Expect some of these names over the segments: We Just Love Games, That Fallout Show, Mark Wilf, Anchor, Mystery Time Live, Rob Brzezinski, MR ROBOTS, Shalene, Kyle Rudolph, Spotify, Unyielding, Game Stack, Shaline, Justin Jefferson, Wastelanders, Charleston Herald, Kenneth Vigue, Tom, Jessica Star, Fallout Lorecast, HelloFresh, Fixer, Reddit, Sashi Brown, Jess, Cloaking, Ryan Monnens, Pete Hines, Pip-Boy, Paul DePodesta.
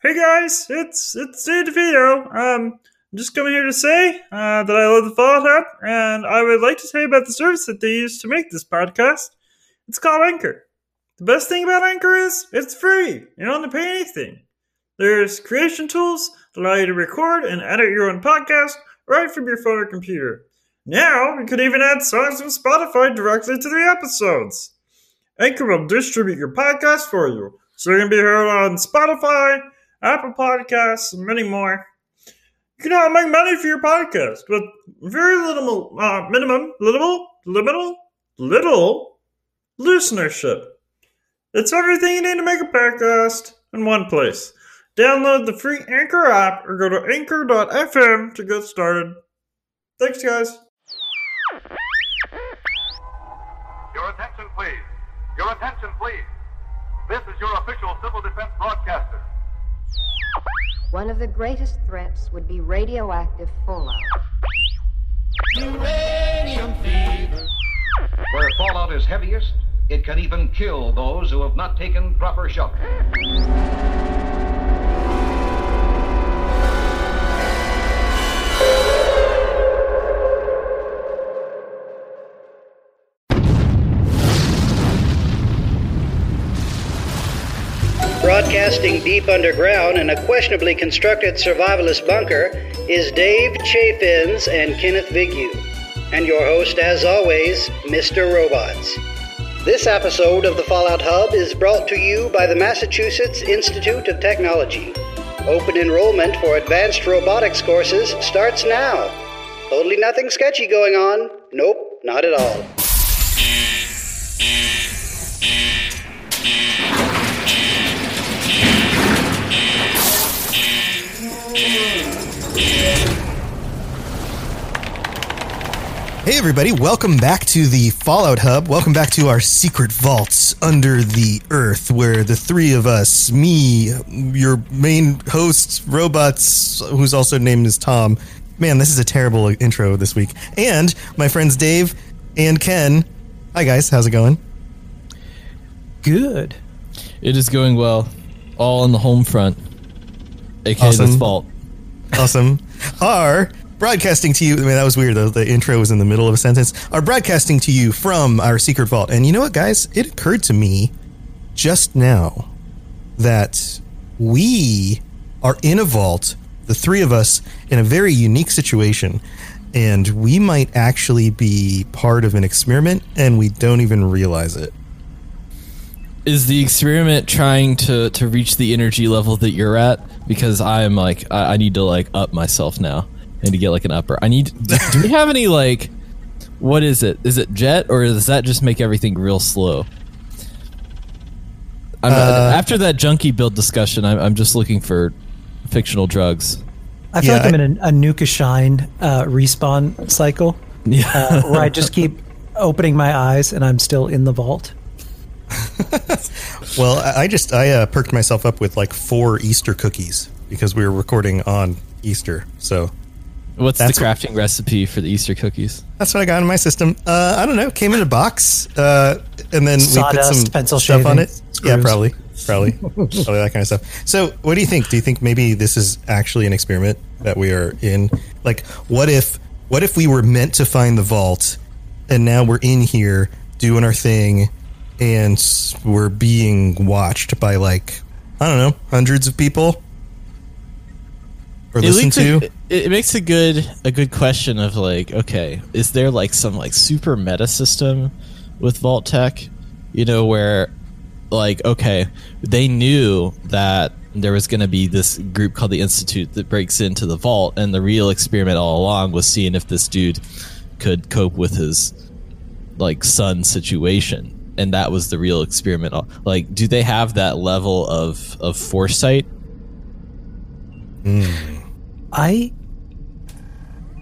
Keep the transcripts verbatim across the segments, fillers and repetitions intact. Hey guys, it's it's DeVito. Um, I'm just coming here to say uh, that I love the Fallout app, and I would like to tell you about the service that they use to make this podcast. It's called Anchor. The best thing about Anchor is it's free. You don't have to pay anything. There's creation tools that allow you to record and edit your own podcast right from your phone or computer. Now, you could even add songs from Spotify directly to the episodes. Anchor will distribute your podcast for you, so you can be heard on Spotify, Apple Podcasts, and many more. You can now make money for your podcast with very little, uh, minimum, little, little, little listenership. It's everything you need to make a podcast in one place. Download the free Anchor app or go to anchor dot f m to get started. Thanks, guys. Your attention, please. Your attention, please. This is your official civil defense broadcaster. One of the greatest threats would be radioactive fallout. Uranium fever. Where fallout is heaviest, it can even kill those who have not taken proper shelter. Broadcasting deep underground in a questionably constructed survivalist bunker is Dave Chaffins and Kenneth Vigue, and your host, as always, Mister Robots. This episode of the Fallout Hub is brought to you by the Massachusetts Institute of Technology. Open enrollment for advanced robotics courses starts now. Totally nothing sketchy going on. Nope, not at all. Hey everybody, welcome back to the Fallout Hub. Welcome back to our secret vaults under the earth, where the three of us, me, your main host, Robots, who's also named as Tom. Man, this is a terrible intro this week. And my friends Dave and Ken. Hi guys, how's it going? Good. It is going well. All on the home front. A K A awesome. This vault. Awesome. Our... Broadcasting to you, I mean, that was weird though. The intro was in the middle of a sentence. Are broadcasting to you from our secret vault. And you know what, guys? It occurred to me just now that we are in a vault, the three of us, in a very unique situation. And we might actually be part of an experiment, and we don't even realize it. Is the experiment trying to, to reach the energy level that you're at? Because I am like, I, I need to like up myself now. And to get like an upper. I need. Do, do we have any like? What is it? Is it jet, or does that just make everything real slow? I'm, uh, after that junkie build discussion, I'm, I'm just looking for fictional drugs. I feel yeah, like I'm I, in a, a Nuka Shine uh, respawn cycle, yeah. uh, where I just keep opening my eyes and I'm still in the vault. Well, I just I uh, perked myself up with like four Easter cookies because we were recording on Easter, so. What's that's the crafting what, recipe for the Easter cookies? That's what I got in my system. Uh, I don't know. Came in a box, uh, and then sawdust, we put some pencil stuff shaving, on it. Screws. Yeah, probably. probably, probably that kind of stuff. So what do you think? Do you think maybe this is actually an experiment that we are in? Like, what if, what if we were meant to find the vault and now we're in here doing our thing and we're being watched by, like, I don't know, hundreds of people or listened to? It, it makes a good, a good question of, like, okay, is there, like, some, like, super meta system with vault tech, you know, where, like, okay, they knew that there was going to be this group called the Institute that breaks into the vault, and the real experiment all along was seeing if this dude could cope with his, like, son situation. And that was the real experiment. Like, do they have that level of, of foresight? Mm. I,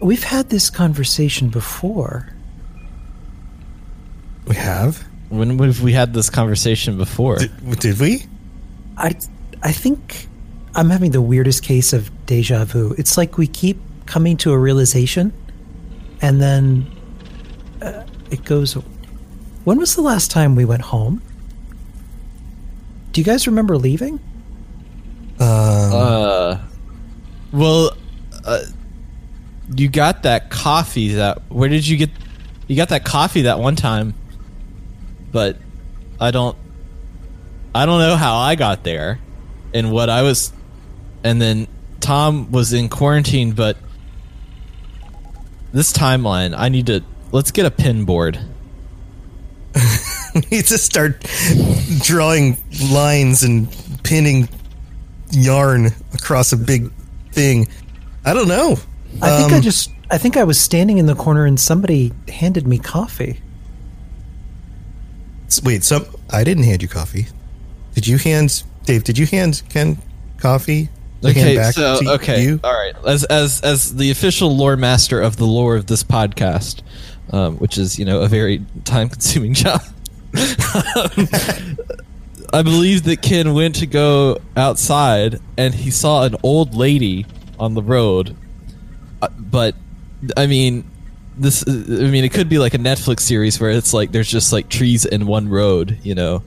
we've had this conversation before. We have? When have we had this conversation before? Did, did we? I, I think I'm having the weirdest case of deja vu. It's like we keep coming to a realization, and then uh, it goes. When was the last time we went home? Do you guys remember leaving? Um, uh, well, uh, you got that coffee. That where did you get? You got that coffee that one time. But I don't, I don't know how I got there, and what I was, and then Tom was in quarantine. But this timeline, I need to. Let's get a pin board. Need to start drawing lines and pinning yarn across a big thing. I don't know. I think um, I just. I think I was standing in the corner, and somebody handed me coffee. Wait, so I didn't hand you coffee. Did you hand Dave? Did you hand Ken coffee? Okay, hand back so to okay, you? All right. As as as the official lore master of the lore of this podcast, um, which is, you know, a very time-consuming job, I believe that Ken went to go outside and he saw an old lady on the road. But I mean. This, I mean, it could be like a Netflix series where it's like there's just like trees in one road, you know,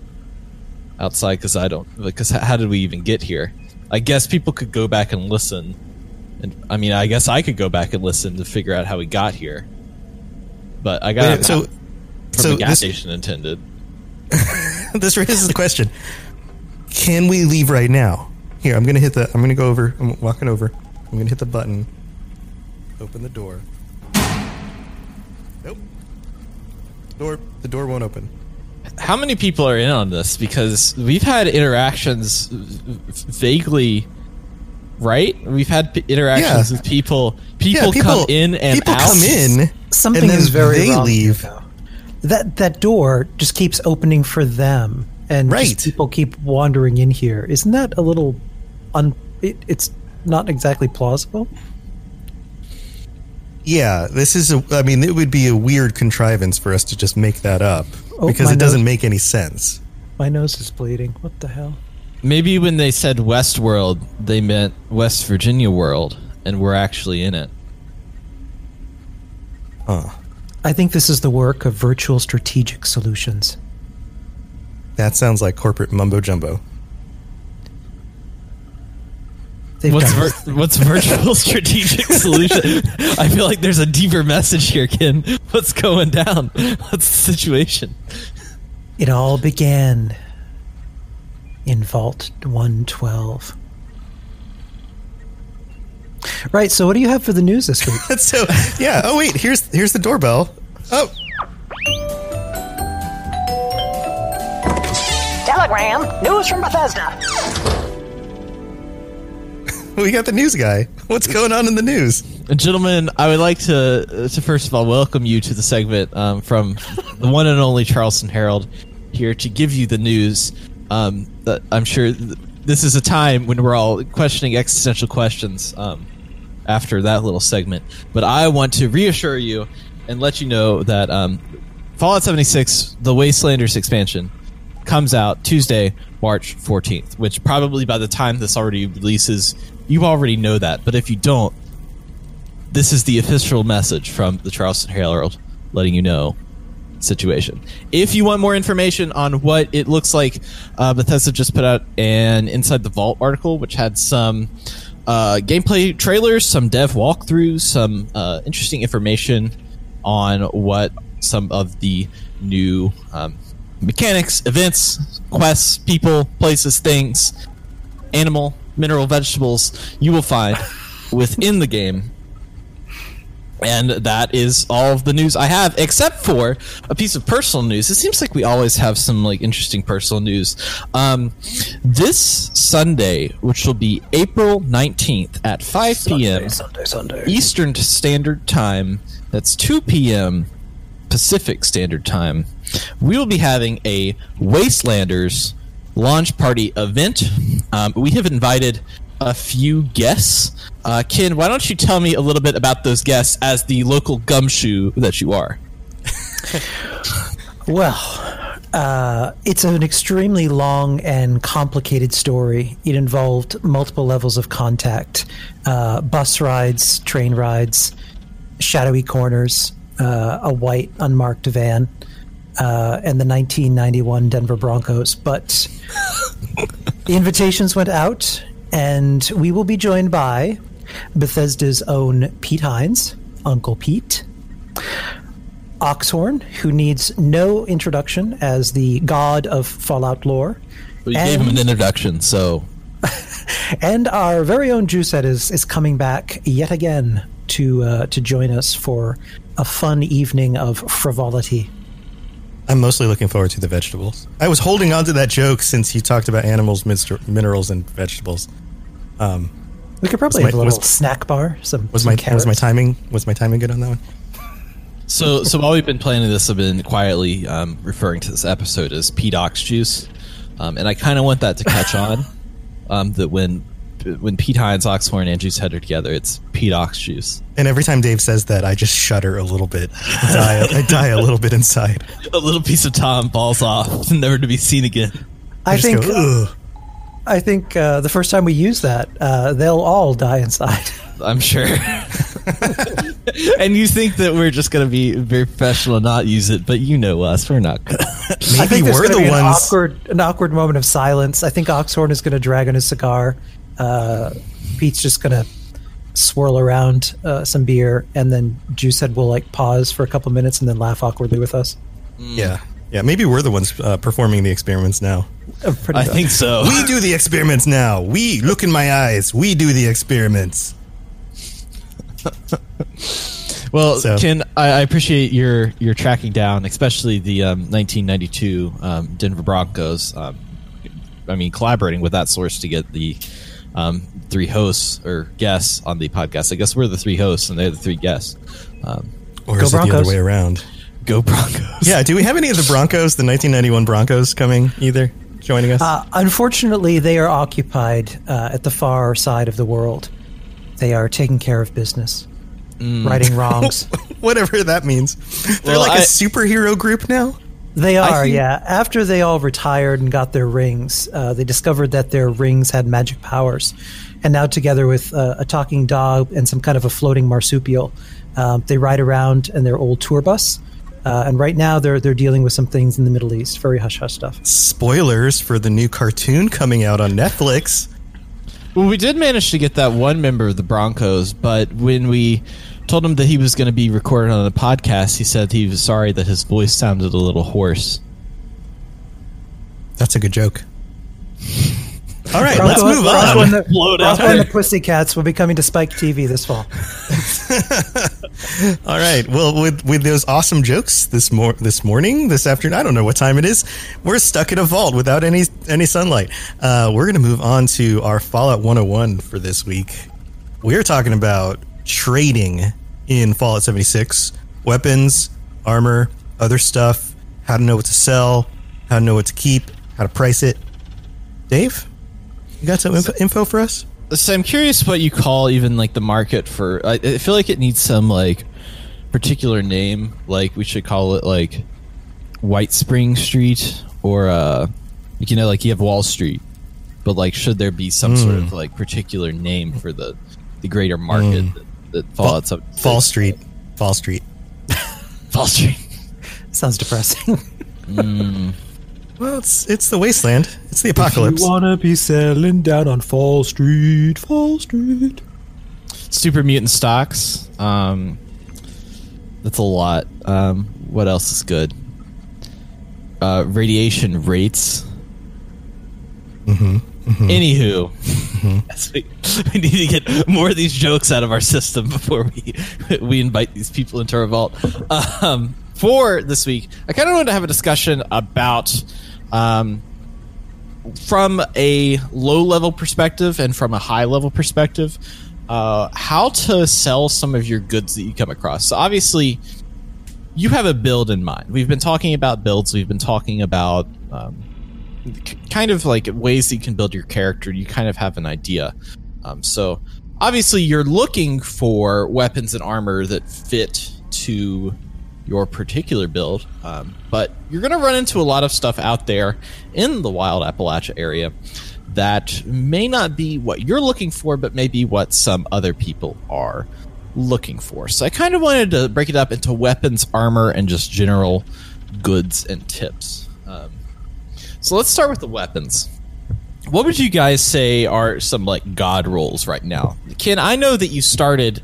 outside. Because I don't, because how did we even get here? I guess people could go back and listen, and I mean, I guess I could go back and listen to figure out how we got here. But I got Wait, so from so the gas this, station intended. This raises the question: can we leave right now? Here, I'm gonna hit the. I'm gonna go over. I'm walking over. I'm gonna hit the button. Open the door. Nope. Door. The door won't open. How many people are in on this? Because we've had interactions vaguely, right? We've had interactions yeah. with people. People, yeah, people come in and people out. Come in. Something and then is very they wrong leave. Here, that that door just keeps opening for them, and right. just people keep wandering in here. Isn't that a little? Un- it, it's not exactly plausible. Yeah, this is, a, I mean, it would be a weird contrivance for us to just make that up oh, because it doesn't nose. make any sense. My nose is bleeding. What the hell? Maybe when they said Westworld, they meant West Virginia World, and we're actually in it. Huh. I think this is the work of virtual strategic solutions. That sounds like corporate mumbo jumbo. What's, vir- what's virtual strategic solution? I feel like there's a deeper message here, Ken. What's going down? What's the situation? It all began in Vault one twelve. Right, so what do you have for the news this week? so, yeah, oh wait, here's here's the doorbell. Oh. Telegram, news from Bethesda. We got the news guy. What's going on in the news? Gentlemen, I would like to to first of all welcome you to the segment um, from the one and only Charleston Herald here to give you the news. Um, that I'm sure th- this is a time when we're all questioning existential questions um, after that little segment. But I want to reassure you and let you know that um, Fallout seventy-six, the Wastelanders expansion, comes out Tuesday, March fourteenth, which probably by the time this already releases, you already know that. But if you don't, this is the official message from the Charleston Herald letting you know situation. If you want more information on what it looks like, uh, Bethesda just put out an Inside the Vault article, which had some uh, gameplay trailers, some dev walkthroughs, some uh, interesting information on what some of the new um, mechanics, events, quests, people, places, things, animal, mineral, vegetables you will find within the game. And that is all of the news I have, except for a piece of personal news. It seems like we always have some like interesting personal news. Um, this Sunday, which will be April nineteenth at five p.m. Sunday, Sunday, Sunday. Eastern Standard Time, that's two p.m. Pacific Standard Time, we will be having a Wastelanders launch party event. Um, we have invited a few guests. Uh, Ken, why don't you tell me a little bit about those guests as the local gumshoe that you are? Well, uh, it's an extremely long and complicated story. It involved multiple levels of contact, uh, bus rides, train rides, shadowy corners, uh, a white unmarked van, uh, and the nineteen ninety-one Denver Broncos. But the invitations went out, and we will be joined by Bethesda's own Pete Hines, Uncle Pete, Oxhorn, who needs no introduction as the god of Fallout lore. We and, gave him an introduction, so... and our very own Juicehead is, is coming back yet again to uh, to join us for a fun evening of frivolity. I'm mostly looking forward to the vegetables. I was holding on to that joke since you talked about animals, minster- minerals, and vegetables. Um, we could probably have my, a little was, snack bar. Some was some my carrots. was my timing was my timing good on that one? So so while we've been planning this, I've been quietly um, referring to this episode as P-Dox Juice, um, and I kind of want that to catch on. Um, that when when Pete Hines, Oxhorn, and Juicehead are together, it's P-Dox Juice. And every time Dave says that, I just shudder a little bit. I die, I die a little bit inside. A little piece of Tom falls off, never to be seen again. I, I think go, I think uh, the first time we use that, uh, they'll all die inside. I'm sure. And you think that we're just going to be very professional and not use it, but you know us. We're not going to. Maybe I think we're the be ones. An awkward, an awkward moment of silence. I think Oxhorn is going to drag on his cigar. Uh, Pete's just going to swirl around uh, some beer, and then Juicehead will like pause for a couple minutes and then laugh awkwardly with us. Yeah. Yeah, maybe we're the ones uh, performing the experiments now. I bad. think so. We do the experiments now. We look in my eyes. We do the experiments. Well, so. Ken, I, I appreciate your, your tracking down, especially the um, nineteen ninety-two um, Denver Broncos. Um, I mean, collaborating with that source to get the Um, three hosts or guests on the podcast. I guess we're the three hosts and they're the three guests. Um, or is it the other way around? Go Broncos. Yeah, do we have any of the Broncos, the nineteen ninety-one Broncos coming either, joining us? Uh, unfortunately, they are occupied uh, at the far side of the world. They are taking care of business, mm. righting wrongs. Whatever that means. They're well, like I, a superhero group now? They are, think, yeah. After they all retired and got their rings, uh, they discovered that their rings had magic powers. And now together with uh, a talking dog and some kind of a floating marsupial, um, they ride around in their old tour bus. Uh, and right now they're they're dealing with some things in the Middle East. Very hush-hush stuff. Spoilers for the new cartoon coming out on Netflix. Well, we did manage to get that one member of the Broncos, but when we told him that he was going to be recorded on a podcast, he said he was sorry that his voice sounded a little hoarse. That's a good joke. All right, let's move on. Roswell and the, the Pussycats will be coming to Spike T V this fall. All right, well, with with those awesome jokes this mor- this morning, this afternoon, I don't know what time it is, we're stuck in a vault without any any sunlight. Uh, we're going to move on to our Fallout one oh one for this week. We're talking about trading in Fallout seventy-six, weapons, armor, other stuff, how to know what to sell, how to know what to keep, how to price it. Dave, you got some info, info for us? So I'm curious what you call even like the market for. I, I feel like it needs some like particular name. Like we should call it like White Spring Street, or uh, you know, like you have Wall Street, but like should there be some mm. sort of like particular name for the the greater market? Mm. That Fallout Fall Street. Fall Street. Fall Street. sounds depressing. mm. Well, it's it's the wasteland. It's the apocalypse. If you wanna be selling down on Fall Street, Fall Street. Super mutant stocks. Um, that's a lot. Um, what else is good? Uh, radiation rates. Mm-hmm. Mm-hmm. Anywho, mm-hmm. Yes, we, we need to get more of these jokes out of our system before we we invite these people into our vault. Um, for this week, I kind of wanted to have a discussion about, um, from a low-level perspective and from a high-level perspective, uh, how to sell some of your goods that you come across. So obviously, you have a build in mind. We've been talking about builds. We've been talking about... Um, kind of like ways that you can build your character. You kind of have an idea. Um, so obviously you're looking for weapons and armor that fit to your particular build, um, but you're going to run into a lot of stuff out there in the Wild Appalachia area that may not be what you're looking for, but maybe what some other people are looking for. So I kind of wanted to break it up into weapons, armor, and just general goods and tips. Um, So let's start with the weapons. What would you guys say are some like god rolls right now? Ken, I know that you started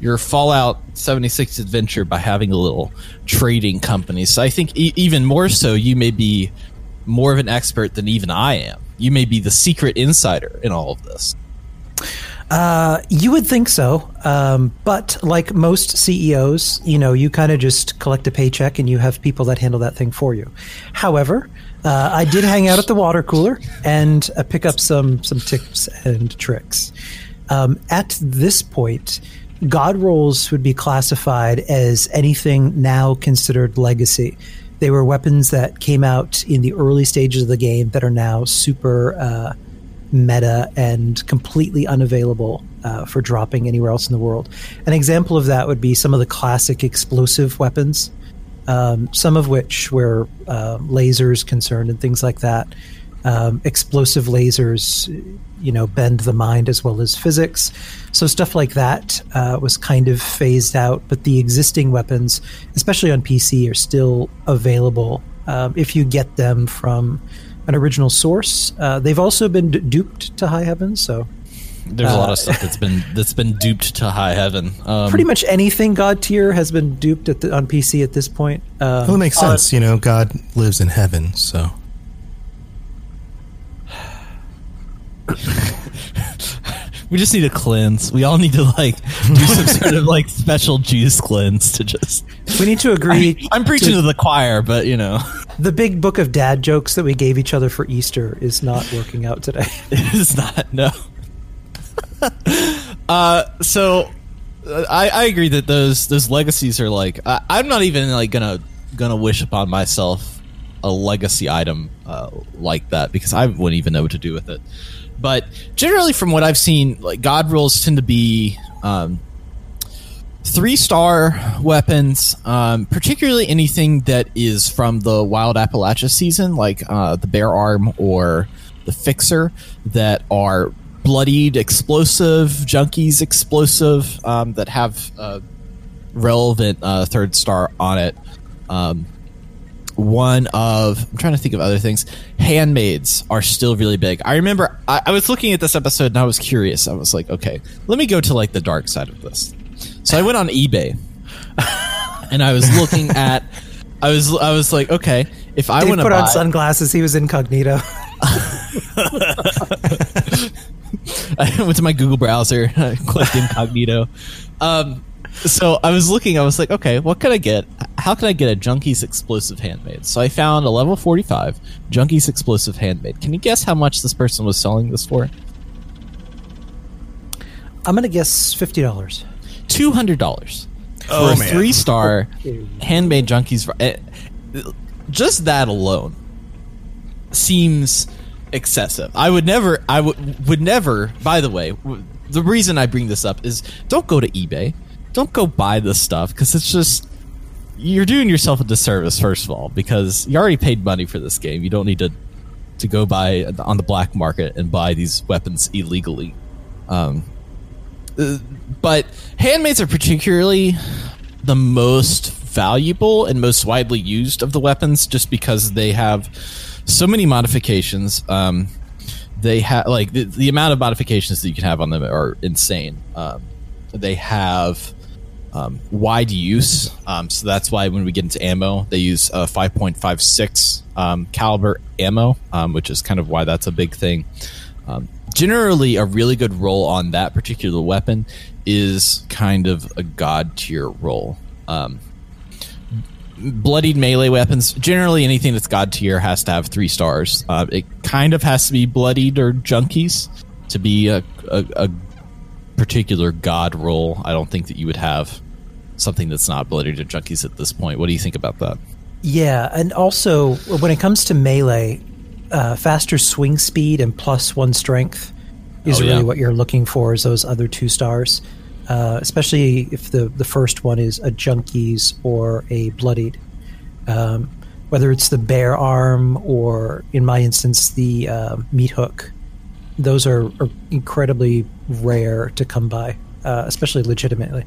your Fallout seventy-six adventure by having a little trading company. So I think e- even more so, you may be more of an expert than even I am. You may be the secret insider in all of this. Uh, you would think so. Um, but like most C E Os, you know, you kind of just collect a paycheck and you have people that handle that thing for you. However... Uh, I did hang out at the water cooler and uh, pick up some some tips and tricks. Um, at this point, god rolls would be classified as anything now considered legacy. They were weapons that came out in the early stages of the game that are now super uh, meta and completely unavailable uh, for dropping anywhere else in the world. An example of that would be some of the classic explosive weapons. Um, some of which were uh, lasers concerned and things like that. Um, explosive lasers, you know, bend the mind as well as physics. So stuff like that uh, was kind of phased out, but the existing weapons, especially on P C, are still available um, if you get them from an original source. Uh, they've also been d- duped to high heaven, so... There's a lot of stuff that's been that's been duped to high heaven. Um, pretty much anything god tier has been duped at the, on P C at this point. Um, well, it makes sense, uh, you know. God lives in heaven, so. We just need a cleanse. We all need to like do some sort of like special juice cleanse to just. We need to agree. I, I'm preaching to, to the choir, but you know, the big book of dad jokes that we gave each other for Easter is not working out today. It is not. No. uh, so uh, I, I agree that those those legacies are like I, I'm not even like gonna gonna wish upon myself a legacy item uh, like that because I wouldn't even know what to do with it. But generally, from what I've seen, like god rolls tend to be um, three star weapons, um, particularly anything that is from the Wild Appalachia season, like uh, the Bear Arm or the Fixer, that are Bloodied, explosive, Junkies, explosive, um, that have uh, relevant uh, third star on it. Um, one of, I'm trying to think of other things. Handmaids are still really big. I remember I, I was looking at this episode and I was curious. I was like, okay, let me go to like the dark side of this. So I went on eBay and I was looking at, I was, I was like, okay, if I want to put buy, on sunglasses, he was incognito. I went to my Google browser. I clicked incognito. Um, so I was looking. I was like, okay, what can I get? How can I get a Junkies Explosive Handmade? So I found a level forty-five Junkies Explosive Handmade. Can you guess how much this person was selling this for? I'm going to guess fifty dollars. two hundred dollars. Oh, for man. A three-star Handmade Junkies. Just that alone seems... excessive. I would never, I would, would never, by the way, w- the reason I bring this up is don't go to eBay. Don't go buy this stuff because it's just, you're doing yourself a disservice, first of all, because you already paid money for this game. You don't need to, to go buy on the black market and buy these weapons illegally. Um, uh, but handmaids are particularly the most valuable and most widely used of the weapons, just because they have so many modifications. Um, they have like the, the amount of modifications that you can have on them are insane. Um, they have um, wide use, um, so that's why when we get into ammo, they use a uh, five point five six um, caliber ammo, um, which is kind of why that's a big thing. Um, generally, a really good roll on that particular weapon is kind of a god tier roll. Um, bloodied melee weapons, generally anything that's god tier has to have three stars. Uh, it kind of has to be bloodied or junkies to be a, a, a particular god roll. I don't think that you would have something that's not bloodied or junkies at this point. What do you think about that? Yeah, and also when it comes to melee, Uh, faster swing speed and plus one strength is oh, yeah. really what you're looking for, is those other two stars, uh, especially if the, the first one is a Junkies or a Bloodied. Um, whether it's the Bear Arm or, in my instance, the uh, Meat Hook, those are, are incredibly rare to come by, uh, especially legitimately.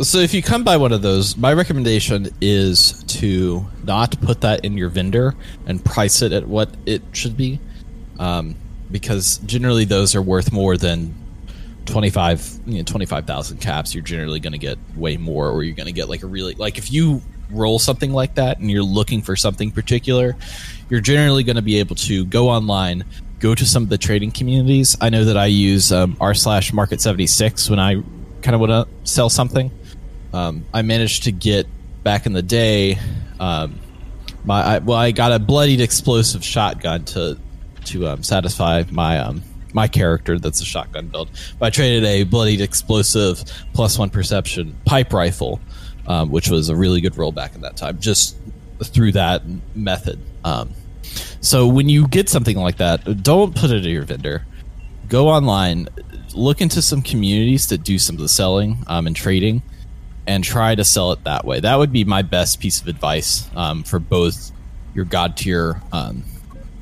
So if you come by one of those, my recommendation is to not put that in your vendor and price it at what it should be, um, because generally those are worth more than twenty-five, you know, twenty-five thousand caps. You're generally going to get way more, or you're going to get like a really, like if you roll something like that and you're looking for something particular, you're generally going to be able to go online, go to some of the trading communities. I know that I use um, r slash market seventy-six when I kind of want to sell something. Um, I managed to get back in the day. Um, my I, well, I got a bloodied explosive shotgun to to um, satisfy my um, my character. That's a shotgun build. But I traded a bloodied explosive plus one perception pipe rifle, um, which was a really good roll back in that time. Just through that method. Um, so when you get something like that, don't put it in your vendor. Go online, look into some communities that do some of the selling um, and trading, and try to sell it that way. That would be my best piece of advice um, for both your god tier um,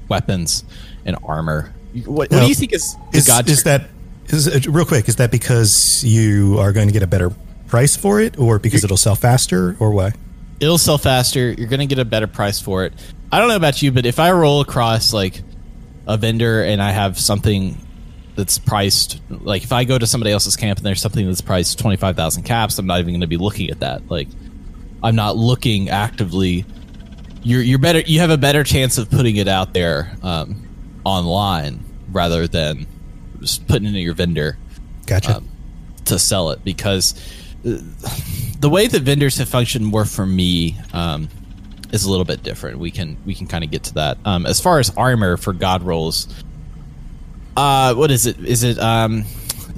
weapons and armor. What, what now, do you think is, is god? Is that is uh, real quick? Is that because you are going to get a better price for it, or because it'll sell faster, or why? It'll sell faster. You're going to get a better price for it. I don't know about you, but if I roll across like a vendor and I have something that's priced, like if I go to somebody else's camp and there's something that's priced twenty-five thousand caps, I'm not even going to be looking at that. Like, I'm not looking actively. You're you're better. You have a better chance of putting it out there um, online rather than just putting it in your vendor. Gotcha. Um, to sell it, because the way that vendors have functioned more for me um, is a little bit different. We can we can kind of get to that. Um, as far as armor for god rolls. Uh, what is it? Is it um,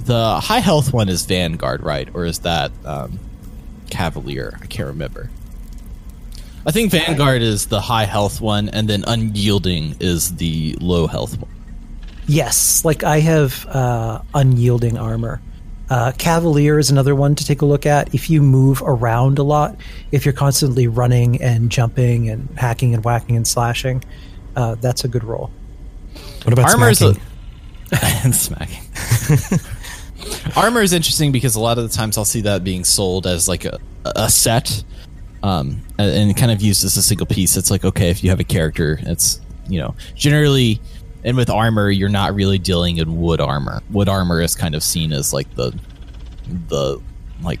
the high health one is Vanguard, right? Or is that um, Cavalier? I can't remember. I think Vanguard is the high health one, and then Unyielding is the low health one. Yes, like I have uh, Unyielding armor. Uh, Cavalier is another one to take a look at. If you move around a lot, if you're constantly running and jumping and hacking and whacking and slashing, uh, that's a good roll. What about armor? And smacking. Armor is interesting because a lot of the times I'll see that being sold as like a, a set um, and kind of used as a single piece. It's like, okay, if you have a character, it's, you know, generally, and with armor, you're not really dealing in wood armor. Wood armor is kind of seen as like the, the like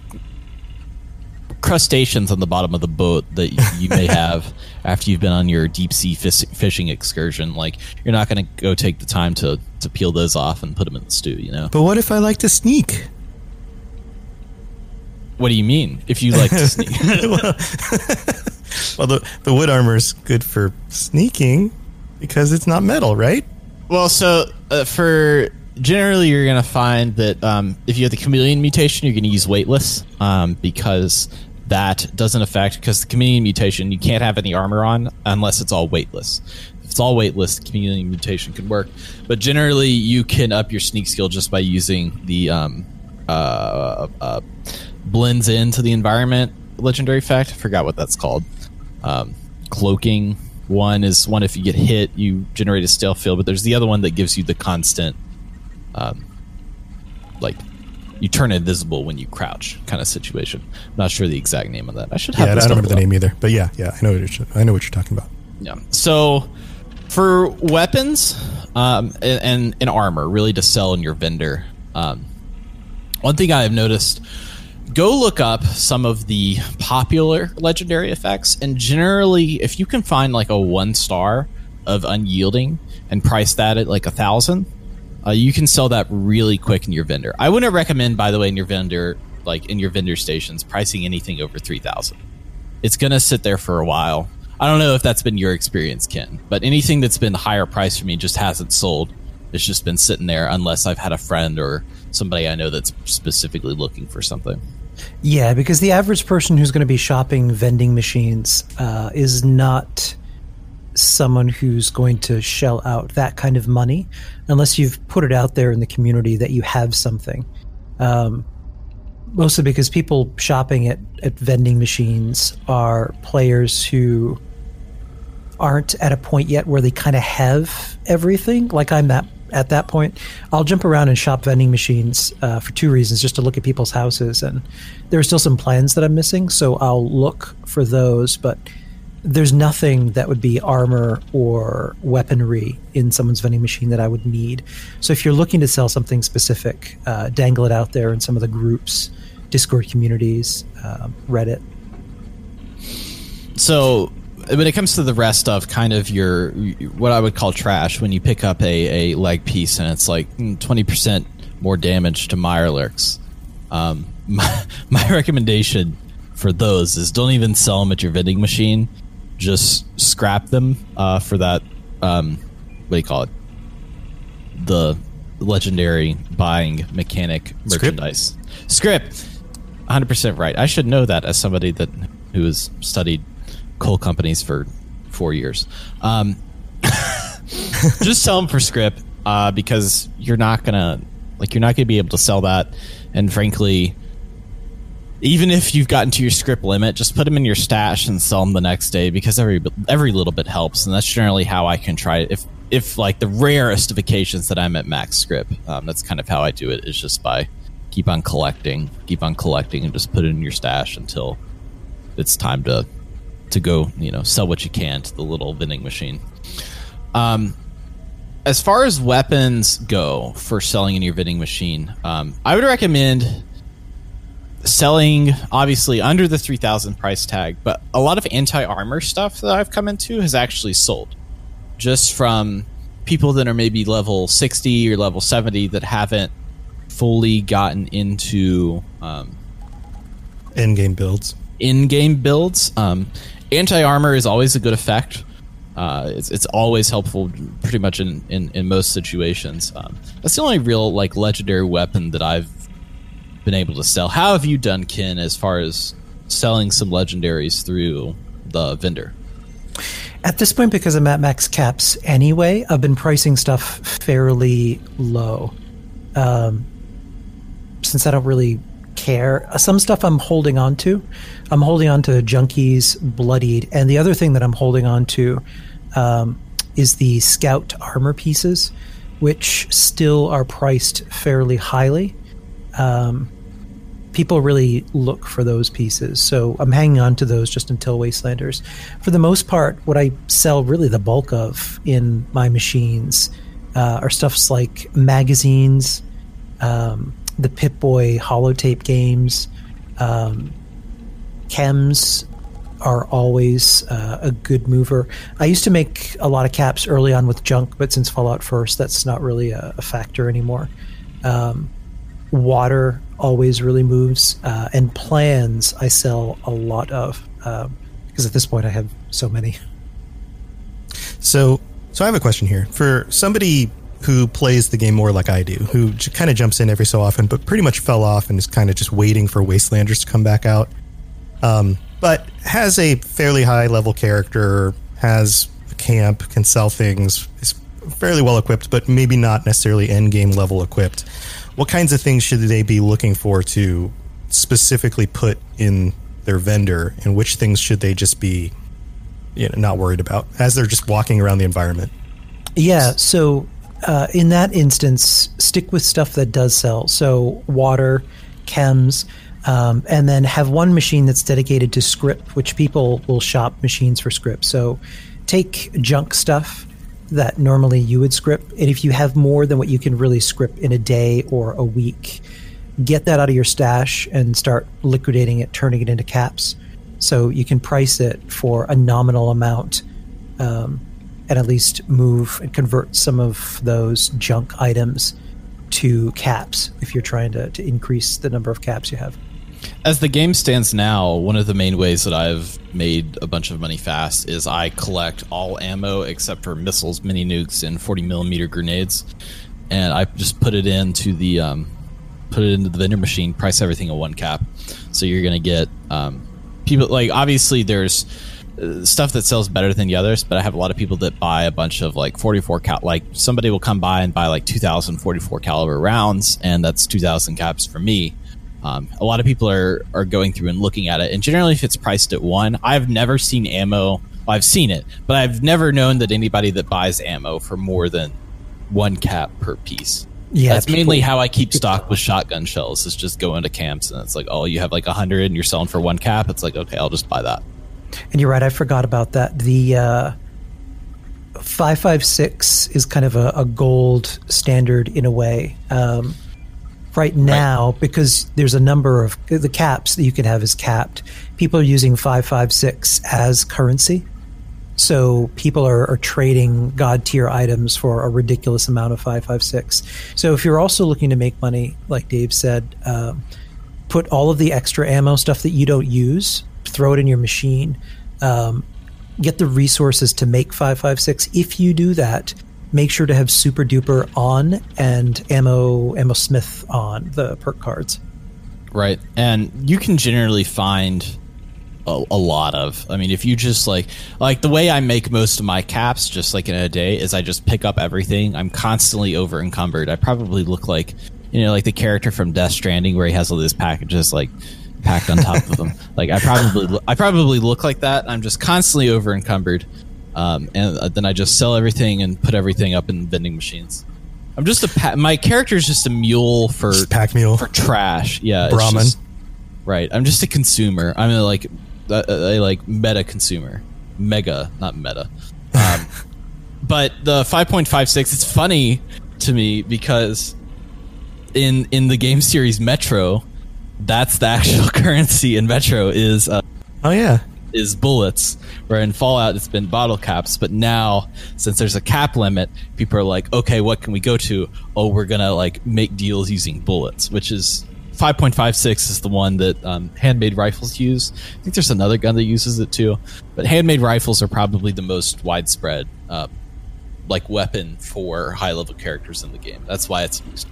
crustaceans on the bottom of the boat that you may have after you've been on your deep sea fish, fishing excursion. Like, you're not going to go take the time to, to peel those off and put them in the stew, you know? But what if I like to sneak? What do you mean? If you like to sneak? well, well, the, the wood armor is good for sneaking because it's not metal, right? Well, so uh, for... generally, you're going to find that um, if you have the chameleon mutation, you're going to use weightless um, because that doesn't affect, because the chameleon mutation, you can't have any armor on unless it's all weightless. If it's all weightless, the chameleon mutation could work. But generally, you can up your sneak skill just by using the um, uh, uh, blends into the environment legendary effect. I forgot what that's called. Um, cloaking one is one if you get hit, you generate a stale field, but there's the other one that gives you the constant Um, like you turn invisible when you crouch kind of situation. I'm not sure the exact name of that. I should have. Yeah, I don't remember the name either. But yeah, yeah, I know what you're, I know what you're talking about. Yeah. So for weapons um, and, and and armor, really to sell in your vendor. Um, one thing I have noticed. Go look up some of the popular legendary effects, and generally, if you can find like a one star of Unyielding and price that at like a thousand, uh, you can sell that really quick in your vendor. I wouldn't recommend, by the way, in your vendor, like in your vendor stations, pricing anything over three thousand. It's gonna sit there for a while. I don't know if that's been your experience, Ken, but anything that's been higher price for me just hasn't sold. It's just been sitting there unless I've had a friend or somebody I know that's specifically looking for something. Yeah, because the average person who's going to be shopping vending machines uh, is not someone who's going to shell out that kind of money unless you've put it out there in the community that you have something. Um, mostly because people shopping at, at vending machines are players who aren't at a point yet where they kind of have everything. Like I'm that at that point. I'll jump around and shop vending machines uh, for two reasons, just to look at people's houses. And there are still some plans that I'm missing, so I'll look for those. But there's nothing that would be armor or weaponry in someone's vending machine that I would need. So if you're looking to sell something specific, uh, dangle it out there in some of the groups, Discord communities, uh, Reddit. So when it comes to the rest of kind of your what I would call trash, when you pick up a, a leg piece and it's like twenty percent more damage to Mirelurks, um, my, my recommendation for those is don't even sell them at your vending machine. Just scrap them uh, for that, um, what do you call it? The legendary buying mechanic merchandise. Script. Script. one hundred percent right. I should know that as somebody that who has studied coal companies for four years. Um, just sell them for script uh, because you're not gonna like you're not gonna be able to sell that. And frankly, even if you've gotten to your script limit, just put them in your stash and sell them the next day because every every little bit helps. And that's generally how I can try it. If if like the rarest of occasions that I'm at max script, um, that's kind of how I do it. Is just by keep on collecting, keep on collecting, and just put it in your stash until it's time to. to go, you know, sell what you can to the little vending machine. Um, as far as weapons go for selling in your vending machine, um, I would recommend selling, obviously, under the three thousand price tag, but a lot of anti-armor stuff that I've come into has actually sold just from people that are maybe level sixty or level seventy that haven't fully gotten into um, in-game builds. In-game builds. Um, Anti-armor is always a good effect. Uh, it's, it's always helpful pretty much in, in, in most situations. Um, that's the only real like legendary weapon that I've been able to sell. How have you done, Ken, as far as selling some legendaries through the vendor? At this point, because I'm at max caps anyway, I've been pricing stuff fairly low. Um, since I don't really care. Some stuff I'm holding on to. I'm holding on to Junkies, Bloodied, and the other thing that I'm holding on to um, is the Scout armor pieces, which still are priced fairly highly. Um, people really look for those pieces, so I'm hanging on to those just until Wastelanders. For the most part, what I sell really the bulk of in my machines uh, are stuffs like magazines, um, the Pip-Boy holotape games, um, chems are always uh, a good mover. I used to make a lot of caps early on with junk, but since Fallout First, that's not really a, a factor anymore. Um, water always really moves, uh, and plans I sell a lot of um, because at this point I have so many. So, so I have a question here for somebody who plays the game more like I do, who kind of jumps in every so often, but pretty much fell off and is kind of just waiting for Wastelanders to come back out, um, but has a fairly high-level character, has a camp, can sell things, is fairly well-equipped, but maybe not necessarily endgame level equipped. What kinds of things should they be looking for to specifically put in their vendor, and which things should they just be you know, not worried about as they're just walking around the environment? Yeah, so uh, in that instance, stick with stuff that does sell. So water, chems, um, and then have one machine that's dedicated to script, which people will shop machines for script. So take junk stuff that normally you would script, and if you have more than what you can really script in a day or a week, get that out of your stash and start liquidating it, turning it into caps, so you can price it for a nominal amount, um, and at least move and convert some of those junk items to caps if you're trying to, to increase the number of caps you have. As the game stands now, one of the main ways that I've made a bunch of money fast is I collect all ammo except for missiles, mini nukes, and forty millimeter grenades, and I just put it into the um, put it into the vendor machine, price everything at one cap. So you're going to get um, people, like, obviously there's stuff that sells better than the others, but I have a lot of people that buy a bunch of like forty-four cal, like somebody will come by and buy like two thousand forty-four caliber rounds, and that's two thousand caps for me. Um, a lot of people are, are going through and looking at it, and generally if it's priced at one, I've never seen ammo, well, I've seen it, but I've never known that anybody that buys ammo for more than one cap per piece. Yeah, that's people, mainly how I keep stock with shotgun shells, is just go into camps and it's like, oh, you have like a hundred and you're selling for one cap, it's like, okay, I'll just buy that. And you're right, I forgot about that. The uh, five five six is kind of a, a gold standard in a way, um right now, right, because there's a number of the caps that you can have is capped. People are using five five six as currency. So people are, are trading God tier items for a ridiculous amount of five five six. So if you're also looking to make money, like Dave said, um, put all of the extra ammo, stuff that you don't use, throw it in your machine, um, get the resources to make five five six. If you do that, make sure to have Super Duper on and Ammo Ammo Smith on the perk cards. Right. And you can generally find a, a lot of, I mean, if you just like, like the way I make most of my caps, just like in a day, is I just pick up everything. I'm constantly over encumbered. I probably look like, you know, like the character from Death Stranding where he has all these packages like packed on top of him. Like I probably, I probably look like that. I'm just constantly over encumbered. Um, and then I just sell everything and put everything up in vending machines. I'm just a pa- my character is just a mule for pack mule for trash. Yeah, Brahmin. Just, right. I'm just a consumer. I'm a, like a, a, like meta consumer, mega, not meta. Um, but the five point five six. It's funny to me because in in the game series Metro, that's the actual currency in Metro is. Uh, oh yeah. Is bullets, where in Fallout it's been bottle caps, but now since there's a cap limit, people are like, okay, what can we go to? Oh, we're gonna like make deals using bullets, which is five point five six is the one that um, handmade rifles use. I think there's another gun that uses it too, but handmade rifles are probably the most widespread uh, like weapon for high level characters in the game. That's why it's used.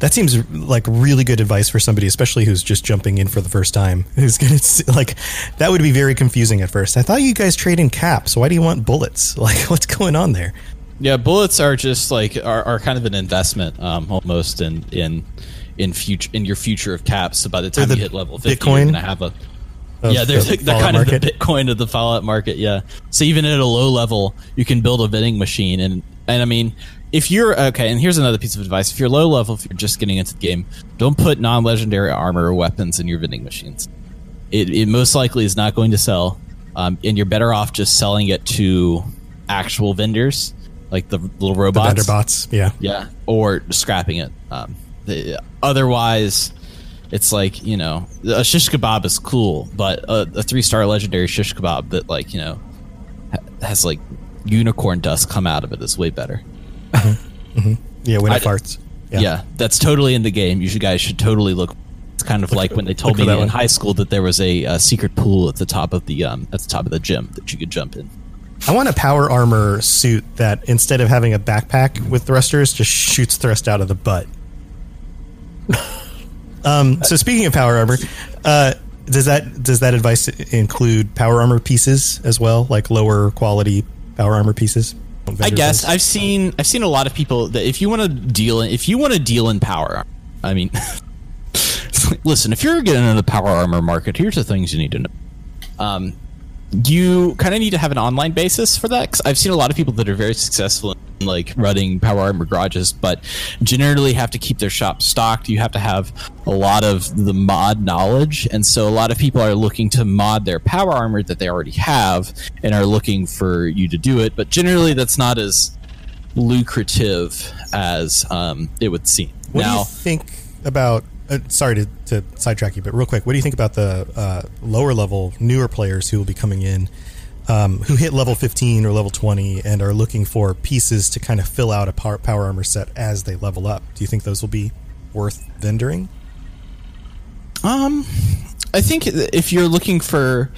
That seems like really good advice for somebody, especially who's just jumping in for the first time. Who's gonna like that would be very confusing at first. I thought you guys trade in caps. Why do you want bullets? Like, what's going on there? Yeah, bullets are just like are, are kind of an investment, um, almost in in in future in your future of caps. So by the time the you hit level fifty, Bitcoin, you're gonna have a of, yeah. They're, the they're kind market. Of the Bitcoin of the Fallout market. Yeah. So even at a low level, you can build a vending machine, and and I mean. If you're okay, and here's another piece of advice. If you're low level, if you're just getting into the game, don't put non-legendary armor or weapons in your vending machines. It, it most likely is not going to sell, um, and you're better off just selling it to actual vendors, like the little robots. The vendor bots, yeah. Yeah, or scrapping it. Um, the, otherwise, it's like, you know, a shish kebab is cool, but a, a three-star legendary shish kebab that, like, you know, has, like, unicorn dust come out of it is way better. Mm-hmm. Mm-hmm. Yeah, when it I, farts. Yeah. yeah, that's totally in the game. You should, guys should totally look. It's kind of look, like when they told me in one. high school that there was a, a secret pool at the top of the um at the top of the gym that you could jump in. I want a power armor suit that instead of having a backpack with thrusters, just shoots thrust out of the butt. um. So speaking of power armor, uh, does that does that advice include power armor pieces as well, like lower quality power armor pieces? I guess I've seen I've seen a lot of people that if you want to deal in if you want to deal in power, I mean, listen, if you're getting into the power armor market, here's the things you need to know. Um, you kind of need to have an online basis for that, because I've seen a lot of people that are very successful in like running power armor garages, but generally have to keep their shop stocked. You have to have a lot of the mod knowledge, and so a lot of people are looking to mod their power armor that they already have and are looking for you to do it, but generally that's not as lucrative as um, it would seem. What now, do you think about... Uh, sorry to, to sidetrack you, but real quick, what do you think about the uh, lower level, newer players who will be coming in, um, who hit level fifteen or level twenty and are looking for pieces to kind of fill out a power, power armor set as they level up? Do you think those will be worth vendoring? Um, I think if you're looking for,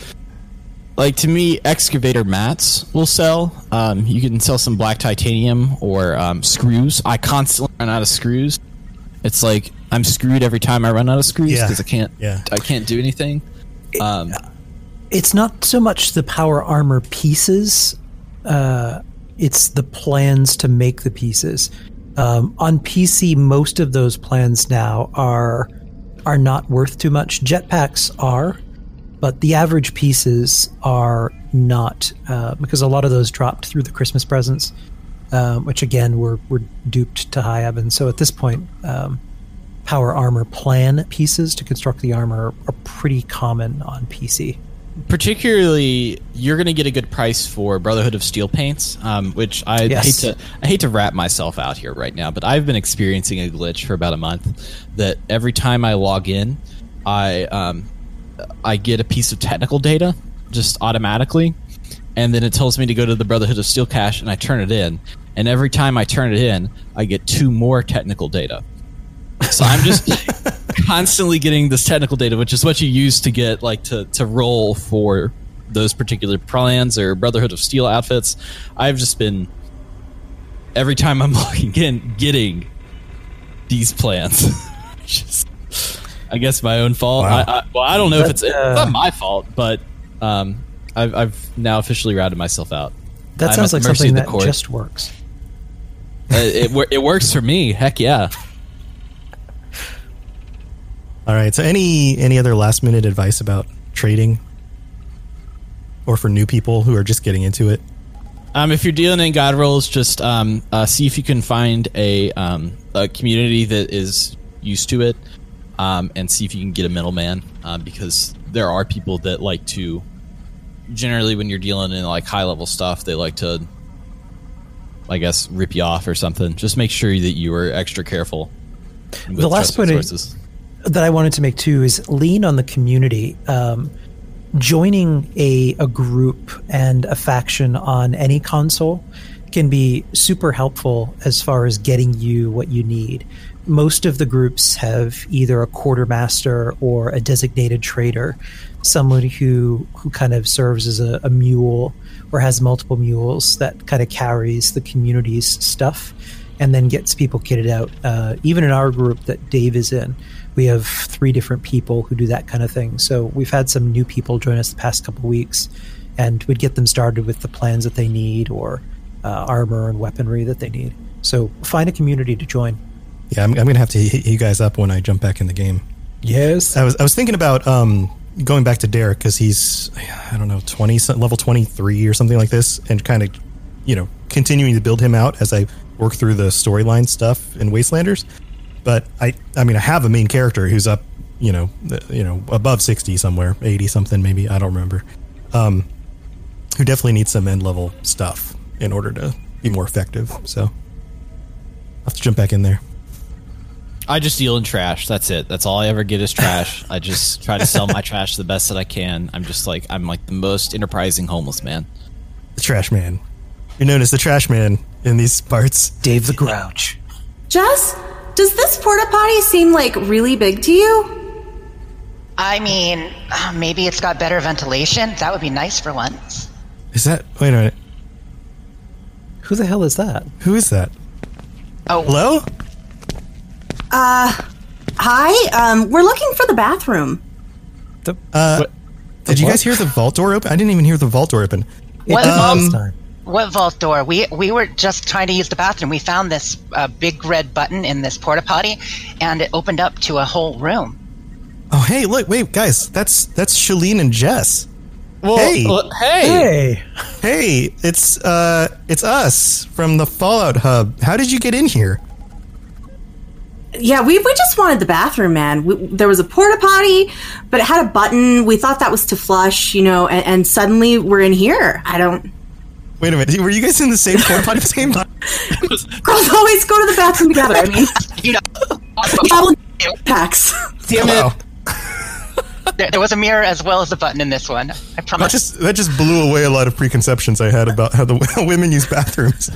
like, to me, excavator mats will sell. Um, you can sell some black titanium or um, screws. I constantly run out of screws. It's like I'm screwed every time I run out of screws because yeah. I can't. Yeah. I can't do anything. Um, it's not so much the power armor pieces; uh, it's the plans to make the pieces. Um, on P C, most of those plans now are are not worth too much. Jetpacks are, but the average pieces are not, uh, because a lot of those dropped through the Christmas presents. Um, which again were were duped to high ebb, and so at this point, um, power armor plan pieces to construct the armor are pretty common on P C. Particularly, you're going to get a good price for Brotherhood of Steel paints, um, which I yes. hate to I hate to wrap myself out here right now, but I've been experiencing a glitch for about a month that every time I log in, I um, I get a piece of technical data just automatically. And then it tells me to go to the Brotherhood of Steel cache, and I turn it in. And every time I turn it in, I get two more technical data. So I'm just constantly getting this technical data, which is what you use to get, like, to, to roll for those particular plans or Brotherhood of Steel outfits. I've just been, every time I'm logging in, getting these plans. Just, I guess my own fault. Wow. I, I, well, I don't know but, if it's, uh, it's not my fault, but... Um, I've, I've now officially routed myself out. That sounds like something that just works. uh, it it works for me. Heck yeah. All right. So any any other last minute advice about trading, or for new people who are just getting into it? Um, if you're dealing in God rolls, just um, uh, see if you can find a um, a community that is used to it, um, and see if you can get a middleman, um, because there are people that like to. Generally, when you're dealing in like high level stuff, they like to, I guess, rip you off or something. Just make sure that you are extra careful. The last point I, that I wanted to make too is lean on the community. Um, joining a a group and a faction on any console can be super helpful as far as getting you what you need. Most of the groups have either a quartermaster or a designated trader, someone who, who kind of serves as a, a mule or has multiple mules that kind of carries the community's stuff and then gets people kitted out. Uh, even in our group that Dave is in, we have three different people who do that kind of thing. So we've had some new people join us the past couple of weeks, and we'd get them started with the plans that they need or uh, armor and weaponry that they need. So find a community to join. Yeah, I'm, I'm going to have to hit you guys up when I jump back in the game. Yes. I was I was thinking about... Um, going back to Derek, because he's, I don't know, twenty level twenty-three or something like this, and kind of, you know, continuing to build him out as I work through the storyline stuff in Wastelanders. But I, I mean, I have a main character who's up, you know, you know, above sixty somewhere, eighty something maybe, I don't remember, um, who definitely needs some end level stuff in order to be more effective. So I'll have to jump back in there. I just deal in trash. That's it. That's all I ever get is trash. I just try to sell my trash the best that I can. I'm just like, I'm like the most enterprising homeless man. The trash man. You're known as the trash man in these parts. Dave the Grouch. Jess, does this porta potty seem like really big to you? I mean, maybe it's got better ventilation. That would be nice for once. Is that, wait a minute. Who the hell is that? Who is that? Oh. Hello? Uh, hi, um, we're looking for the bathroom. The, uh, what, the did you what? guys hear the vault door open? I didn't even hear the vault door open. What, um, vault, what vault door? We we were just trying to use the bathroom. We found this uh, big red button in this porta potty, and it opened up to a whole room. Oh, hey, look, wait, guys, that's that's Shalene and Jess. Well, hey. Well, hey, hey, hey! It's uh, it's us from the Fallout Hub. How did you get in here? Yeah, we we just wanted the bathroom, man. We, there was a porta potty, but it had a button. We thought that was to flush, you know. And, and suddenly we're in here. I don't. Wait a minute. Were you guys in the same porta potty at the same time? Girls always go to the bathroom together. I mean, you know, packs. Damn it. There, there was a mirror as well as a button in this one. I promise. That just, that just blew away a lot of preconceptions I had about how the how women use bathrooms.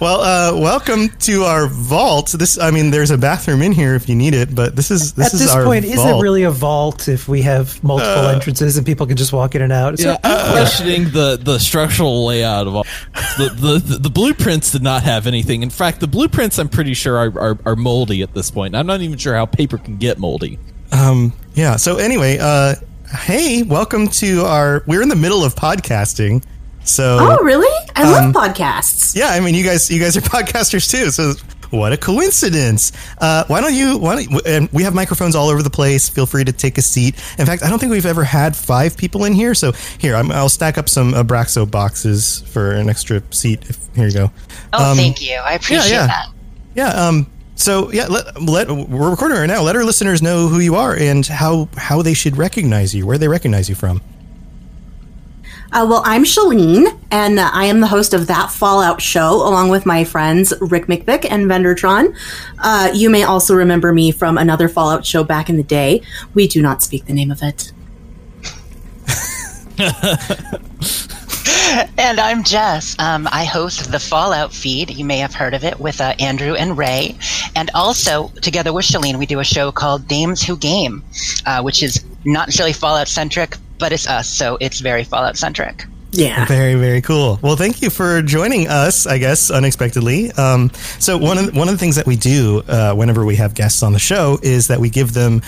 Well, uh, welcome to our vault. This, I mean, there's a bathroom in here if you need it, but this is this At is this our point, vault. Is it really a vault if we have multiple uh, entrances and people can just walk in and out? Yeah, so, I'm uh, questioning the, the structural layout of all. The, the, the, the blueprints did not have anything. In fact, the blueprints, I'm pretty sure, are, are, are moldy at this point. I'm not even sure how paper can get moldy. Um, yeah, so anyway, uh, hey, welcome to our, we're in the middle of podcasting, so. Oh, really? I um, love podcasts. Yeah, I mean, you guys, you guys are podcasters too, so what a coincidence. Uh, why don't you, why don't, and we have microphones all over the place, feel free to take a seat. In fact, I don't think we've ever had five people in here, so here, I'm, I'll stack up some Abraxo boxes for an extra seat. If, here you go. Oh, um, thank you. I appreciate yeah, yeah. that. Yeah, um. So, yeah, let, let, we're recording right now. Let our listeners know who you are and how, how they should recognize you, where they recognize you from. Uh, well, I'm Shalene, and uh, I am the host of That Fallout Show, along with my friends Rick McVick and Vendertron. Uh, you may also remember me from another Fallout show back in the day. We do not speak the name of it. And I'm Jess. Um, I host the Fallout Feed. You may have heard of it with uh, Andrew and Ray. And also, together with Shalene, we do a show called Dames Who Game, uh, which is not necessarily Fallout-centric, but it's us, so it's very Fallout-centric. Yeah. Very, very cool. Well, thank you for joining us, I guess, unexpectedly. Um, so one of, one of the things that we do uh, whenever we have guests on the show is that we give them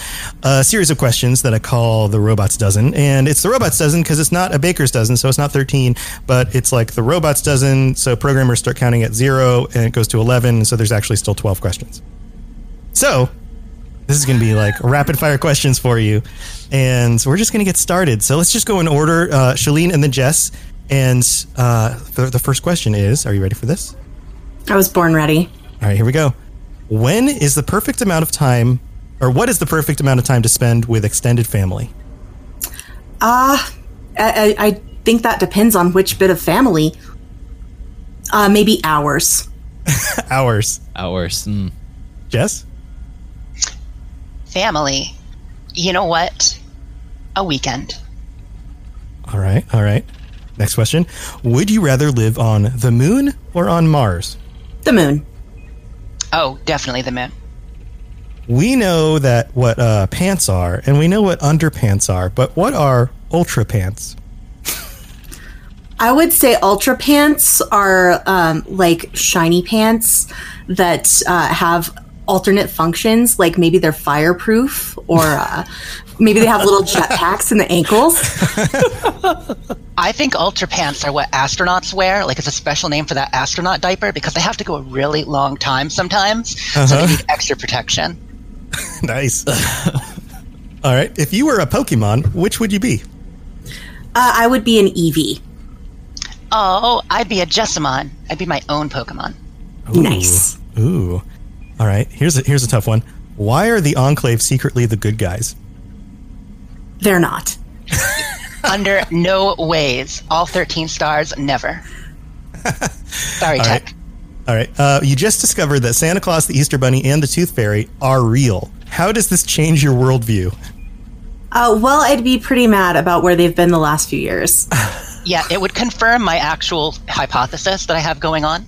a series of questions that I call the Robot's Dozen. And it's the Robot's Dozen because it's not a baker's dozen, so it's not thirteen, but it's like the Robot's Dozen. So programmers start counting at zero and it goes to eleven. So there's actually still twelve questions. So this is going to be like rapid fire questions for you. And we're just going to get started. So let's just go in order, uh, Shalene and then Jess. And uh, the, the first question is, are you ready for this? I was born ready. All right, here we go. When is the perfect amount of time, or what is the perfect amount of time to spend with extended family? Uh, I, I think that depends on which bit of family. Uh, maybe hours. hours. Hours. Mm. Jess? Family. You know what? A weekend. All right. All right. Next question. Would you rather live on the moon or on Mars? The moon. Oh, definitely the moon. We know that what uh, pants are, and we know what underpants are, but what are ultra pants? I would say ultra pants are um, like shiny pants that uh, have alternate functions, like maybe they're fireproof or uh, maybe they have little jetpacks in the ankles. I think ultra pants are what astronauts wear. Like it's a special name for that astronaut diaper because they have to go a really long time sometimes. Uh-huh. So they need extra protection. Nice. All right. If you were a Pokemon, which would you be? Uh, I would be an Eevee. Oh, I'd be a Jessamon. I'd be my own Pokemon. Ooh. Nice. Ooh. All right, here's a, here's a tough one. Why are the Enclave secretly the good guys? They're not. Under no ways. All thirteen stars, never. Sorry, All Tech. Right. All right, uh, you just discovered that Santa Claus, the Easter Bunny, and the Tooth Fairy are real. How does this change your worldview? Uh, well, I'd be pretty mad about where they've been the last few years. Yeah, it would confirm my actual hypothesis that I have going on.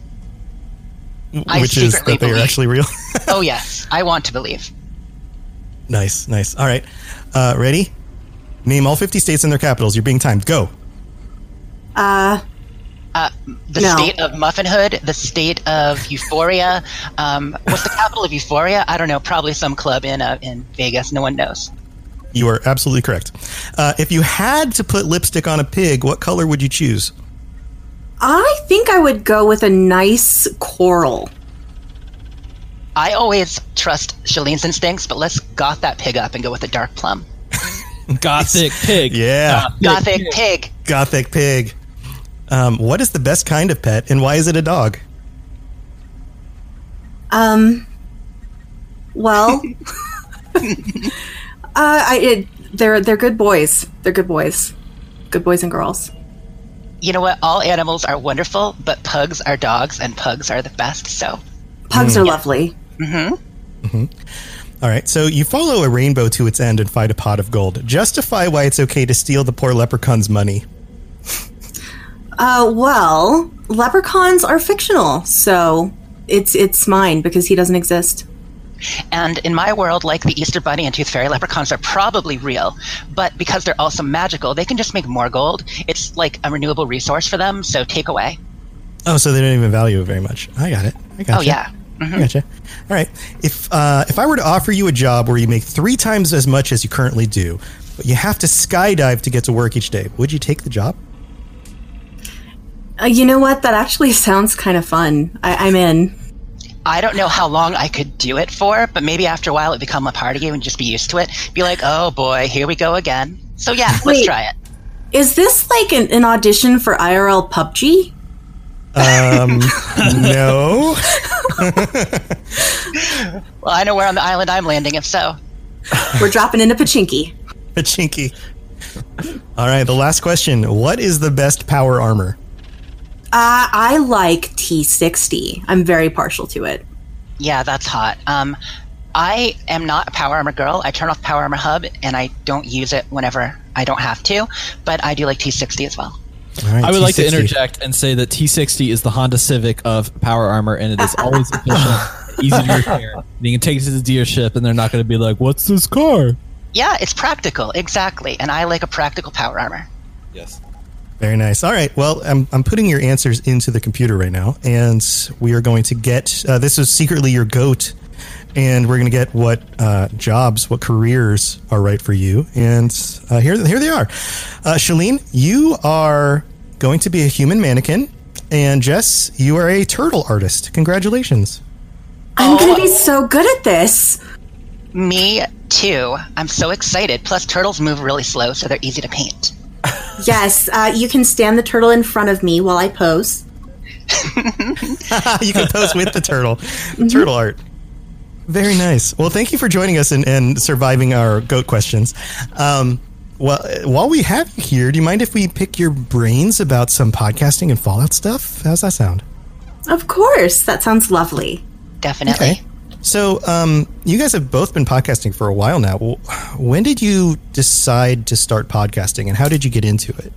I Which is that they are actually real. Oh, yes. I want to believe. Nice, nice. All right. Uh, ready? Name all fifty states and their capitals. You're being timed. Go. Uh, uh, the no. state of Muffinhood, the state of Euphoria. Um, what's the capital of Euphoria? I don't know. Probably some club in uh, in Vegas. No one knows. You are absolutely correct. Uh, if you had to put lipstick on a pig, what color would you choose? I think I would go with a nice coral. I always trust Shalene's instincts, but let's goth that pig up and go with a dark plum. Gothic pig. Yeah. Gothic, Gothic pig. pig. Gothic pig. Um, what is the best kind of pet, and why is it a dog? Um. Well, uh, I it, they're they're good boys. They're good boys. Good boys and girls. You know what? All animals are wonderful, but pugs are dogs, and pugs are the best. So, pugs mm. are yeah. lovely. Mm-hmm. Mm-hmm. All right. So you follow a rainbow to its end and find a pot of gold. Justify why it's okay to steal the poor leprechaun's money. Uh, well, leprechauns are fictional, so it's it's mine because he doesn't exist. And in my world, like the Easter Bunny and Tooth Fairy, leprechauns are probably real, but because they're also magical, they can just make more gold. It's like a renewable resource for them, so take away. Oh, so they don't even value it very much. I got it. I got it. Oh, you. yeah. Mm-hmm. I gotcha. All right. If uh, if I were to offer you a job where you make three times as much as you currently do, but you have to skydive to get to work each day, would you take the job? Uh, you know what? That actually sounds kind of fun. I- I'm in. I don't know how long I could do it for, but maybe after a while it become a party game and just be used to it. Be like, oh boy, here we go again. So yeah, let's Wait, try it. Is this like an, an audition for I R L P U B G? Um, no. Well, I know where on the island I'm landing, if so. We're dropping into Pachinki. Pachinki. All right, the last question. What is the best power armor? Uh, I like T sixty. I'm very partial to it. Yeah, that's hot. Um, I am not a power armor girl. I turn off power armor hub and I don't use it whenever I don't have to, but I do like T sixty as well. Right, I would T sixty. Like to interject and say that T sixty is the Honda Civic of power armor, and it is always efficient, easy to repair. You can take it to the dealership and they're not going to be like, what's this car? Yeah, it's practical. Exactly. And I like a practical power armor. Yes. Very nice. All right. Well, I'm I'm putting your answers into the computer right now, and we are going to get uh, this is secretly your goat, and we're going to get what uh, jobs, what careers are right for you, and uh, here here they are. Uh, Shalene, you are going to be a human mannequin, and Jess, you are a turtle artist. Congratulations! I'm going to be so good at this. Me too. I'm so excited. Plus, turtles move really slow, so they're easy to paint. Yes, uh, you can stand the turtle in front of me while I pose. You can pose with the turtle. Mm-hmm. Turtle art. Very nice. Well, thank you for joining us and, and surviving our goat questions. Um, well, while we have you here, do you mind if we pick your brains about some podcasting and Fallout stuff? How's that sound? Of course. That sounds lovely. Definitely. Okay. So, um, you guys have both been podcasting for a while now. When did you decide to start podcasting, and how did you get into it?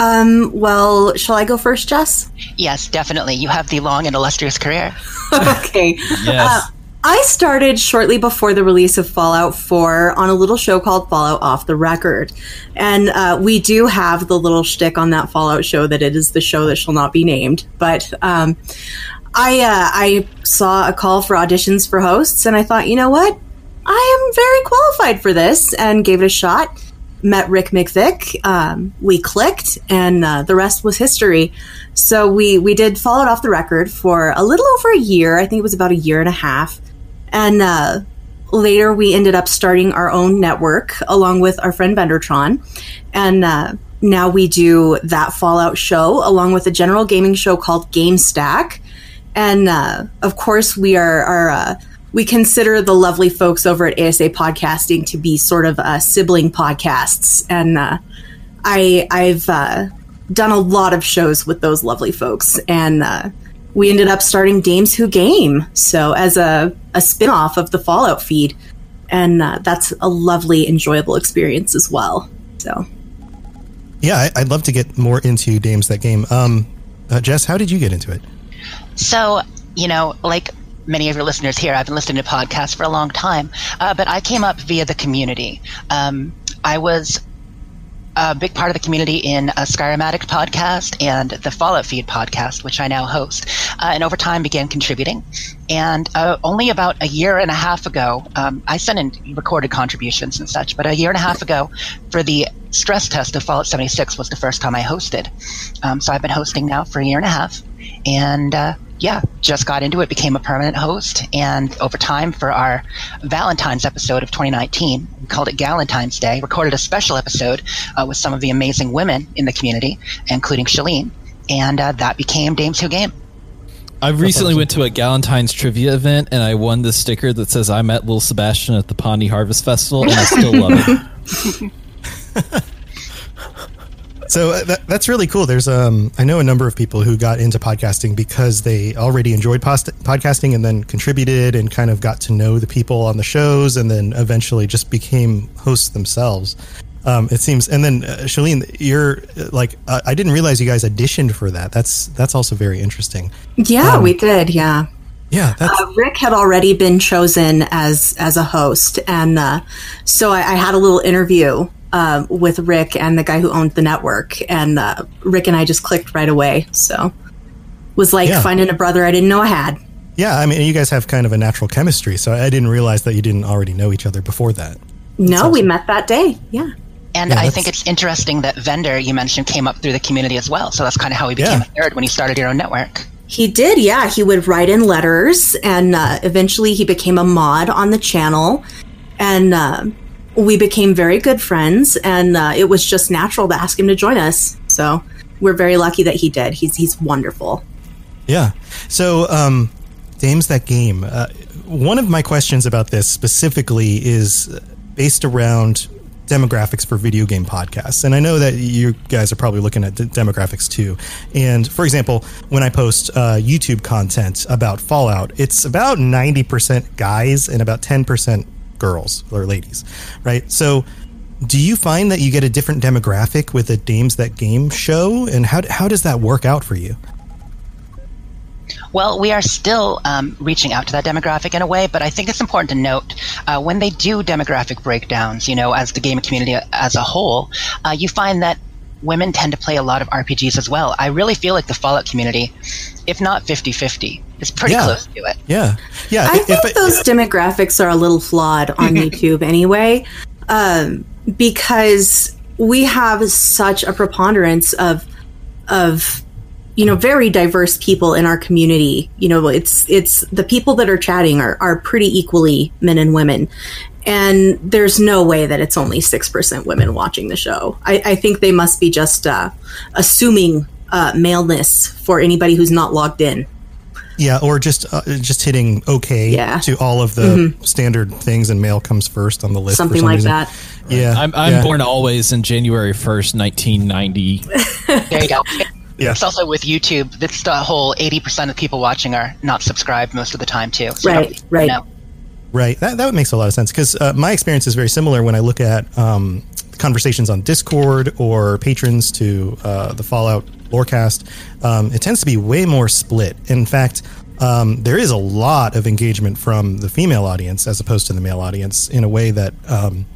Um, well, shall I go first, Jess? Yes, definitely. You have the long and illustrious career. Okay. Yes. Uh, I started shortly before the release of Fallout four on a little show called Fallout Off the Record. And uh, we do have the little shtick on that Fallout show that it is the show that shall not be named. But... Um, I uh, I saw a call for auditions for hosts, and I thought, you know what? I am very qualified for this, and gave it a shot. Met Rick McVick. Um, we clicked, and uh, the rest was history. So we, we did Fallout Off the Record for a little over a year. I think it was about a year and a half. And uh, later we ended up starting our own network along with our friend Vendertron. And uh, now we do That Fallout Show along with a general gaming show called Game Stack. And, uh, of course, we are, are uh, we consider the lovely folks over at A S A Podcasting to be sort of uh, sibling podcasts. And uh, I, I've uh, done a lot of shows with those lovely folks. And uh, we ended up starting Dames Who Game, so as a, a spinoff of the Fallout feed. And uh, that's a lovely, enjoyable experience as well. So, yeah, I'd love to get more into Dames That Game. Um, uh, Jess, how did you get into it? So, you know, like many of your listeners here, I've been listening to podcasts for a long time, uh, but I came up via the community. Um, I was a big part of the community in a Skyrim Addict podcast and the Fallout Feed podcast, which I now host, uh, and over time began contributing. And uh, only about a year and a half ago, um, I sent in recorded contributions and such, but a year and a half ago for the stress test of Fallout seventy-six was the first time I hosted. Um, so I've been hosting now for a year and a half. And uh, yeah, just got into it, became a permanent host, and over time for our Valentine's episode of twenty nineteen, we called it Galentine's Day, recorded a special episode uh, with some of the amazing women in the community, including Shalene, and uh, that became Dames Who Game. I recently went to a Galentine's trivia event, and I won this sticker that says, I met Lil Sebastian at the Pawnee Harvest Festival, and I still love it. So that, that's really cool. There's um, I know a number of people who got into podcasting because they already enjoyed post- podcasting and then contributed and kind of got to know the people on the shows and then eventually just became hosts themselves. Um, it seems. And then uh, Shalene, you're like, uh, I didn't realize you guys auditioned for that. That's that's also very interesting. Yeah, um, we did. Yeah. Yeah. That's... Uh, Rick had already been chosen as as a host. And uh, so I, I had a little interview Uh, with Rick and the guy who owned the network, and uh, Rick and I just clicked right away. So was like yeah. finding a brother I didn't know I had. Yeah, I mean, you guys have kind of a natural chemistry, so I didn't realize that you didn't already know each other before that. That's no, awesome. We met that day. Yeah. And yeah, I think it's interesting that Vendor, you mentioned, came up through the community as well. So that's kind of how he became yeah. a nerd when he started your own network. He did, yeah. He would write in letters, and uh, eventually he became a mod on the channel. And... Uh, We became very good friends, and uh, it was just natural to ask him to join us. So we're very lucky that he did. He's he's wonderful. Yeah. So um, Dames That Game. Uh, one of my questions about this specifically is based around demographics for video game podcasts. And I know that you guys are probably looking at d- demographics too. And for example, when I post uh, YouTube content about Fallout, it's about ninety percent guys and about ten percent girls or ladies, right? So do you find that you get a different demographic with a Dames That Game show? And how how does that work out for you? Well, we are still um, reaching out to that demographic in a way, but I think it's important to note uh, when they do demographic breakdowns, you know, as the gaming community as a whole, uh, you find that women tend to play a lot of R P Gs as well. I really feel like the Fallout community, if not fifty-fifty, is pretty yeah. close to it. Yeah. Yeah. I if, think if it, those demographics are a little flawed on YouTube anyway, um, because we have such a preponderance of, of, you know, very diverse people in our community. You know, it's, it's the people that are chatting are, are pretty equally men and women. And there's no way that it's only six percent women watching the show. I, I think they must be just uh, assuming uh, maleness for anybody who's not logged in. Yeah, or just uh, just hitting okay yeah. to all of the mm-hmm. standard things, and male comes first on the list. Something for some like reason. That. Yeah, I'm, I'm yeah. born always in January first, nineteen ninety. There you go. Yeah. It's also with YouTube. That's the whole eighty percent of people watching are not subscribed most of the time too. So right. Right. You know. Right. That that makes a lot of sense because uh, my experience is very similar when I look at um, conversations on Discord or patrons to uh, the Fallout Lorecast. Um, it tends to be way more split. In fact, um, there is a lot of engagement from the female audience as opposed to the male audience in a way that um,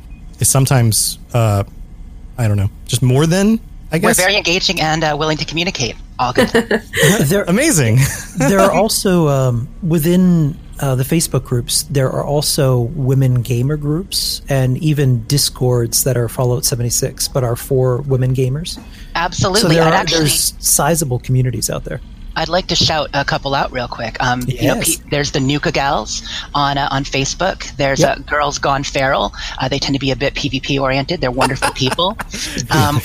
is sometimes, uh, I don't know, just more than, I guess. We're very engaging and uh, willing to communicate. All good. They're amazing. There are also um, within... Uh, the Facebook groups, there are also women gamer groups and even Discords that are Fallout seventy-six, but are for women gamers. Absolutely. So there are, actually, there's sizable communities out there. I'd like to shout a couple out real quick. Um, yes. You know, Pete, there's the Nuka Gals on uh, on Facebook. There's yep. uh, Girls Gone Feral. Uh, they tend to be a bit PvP oriented. They're wonderful people. Um,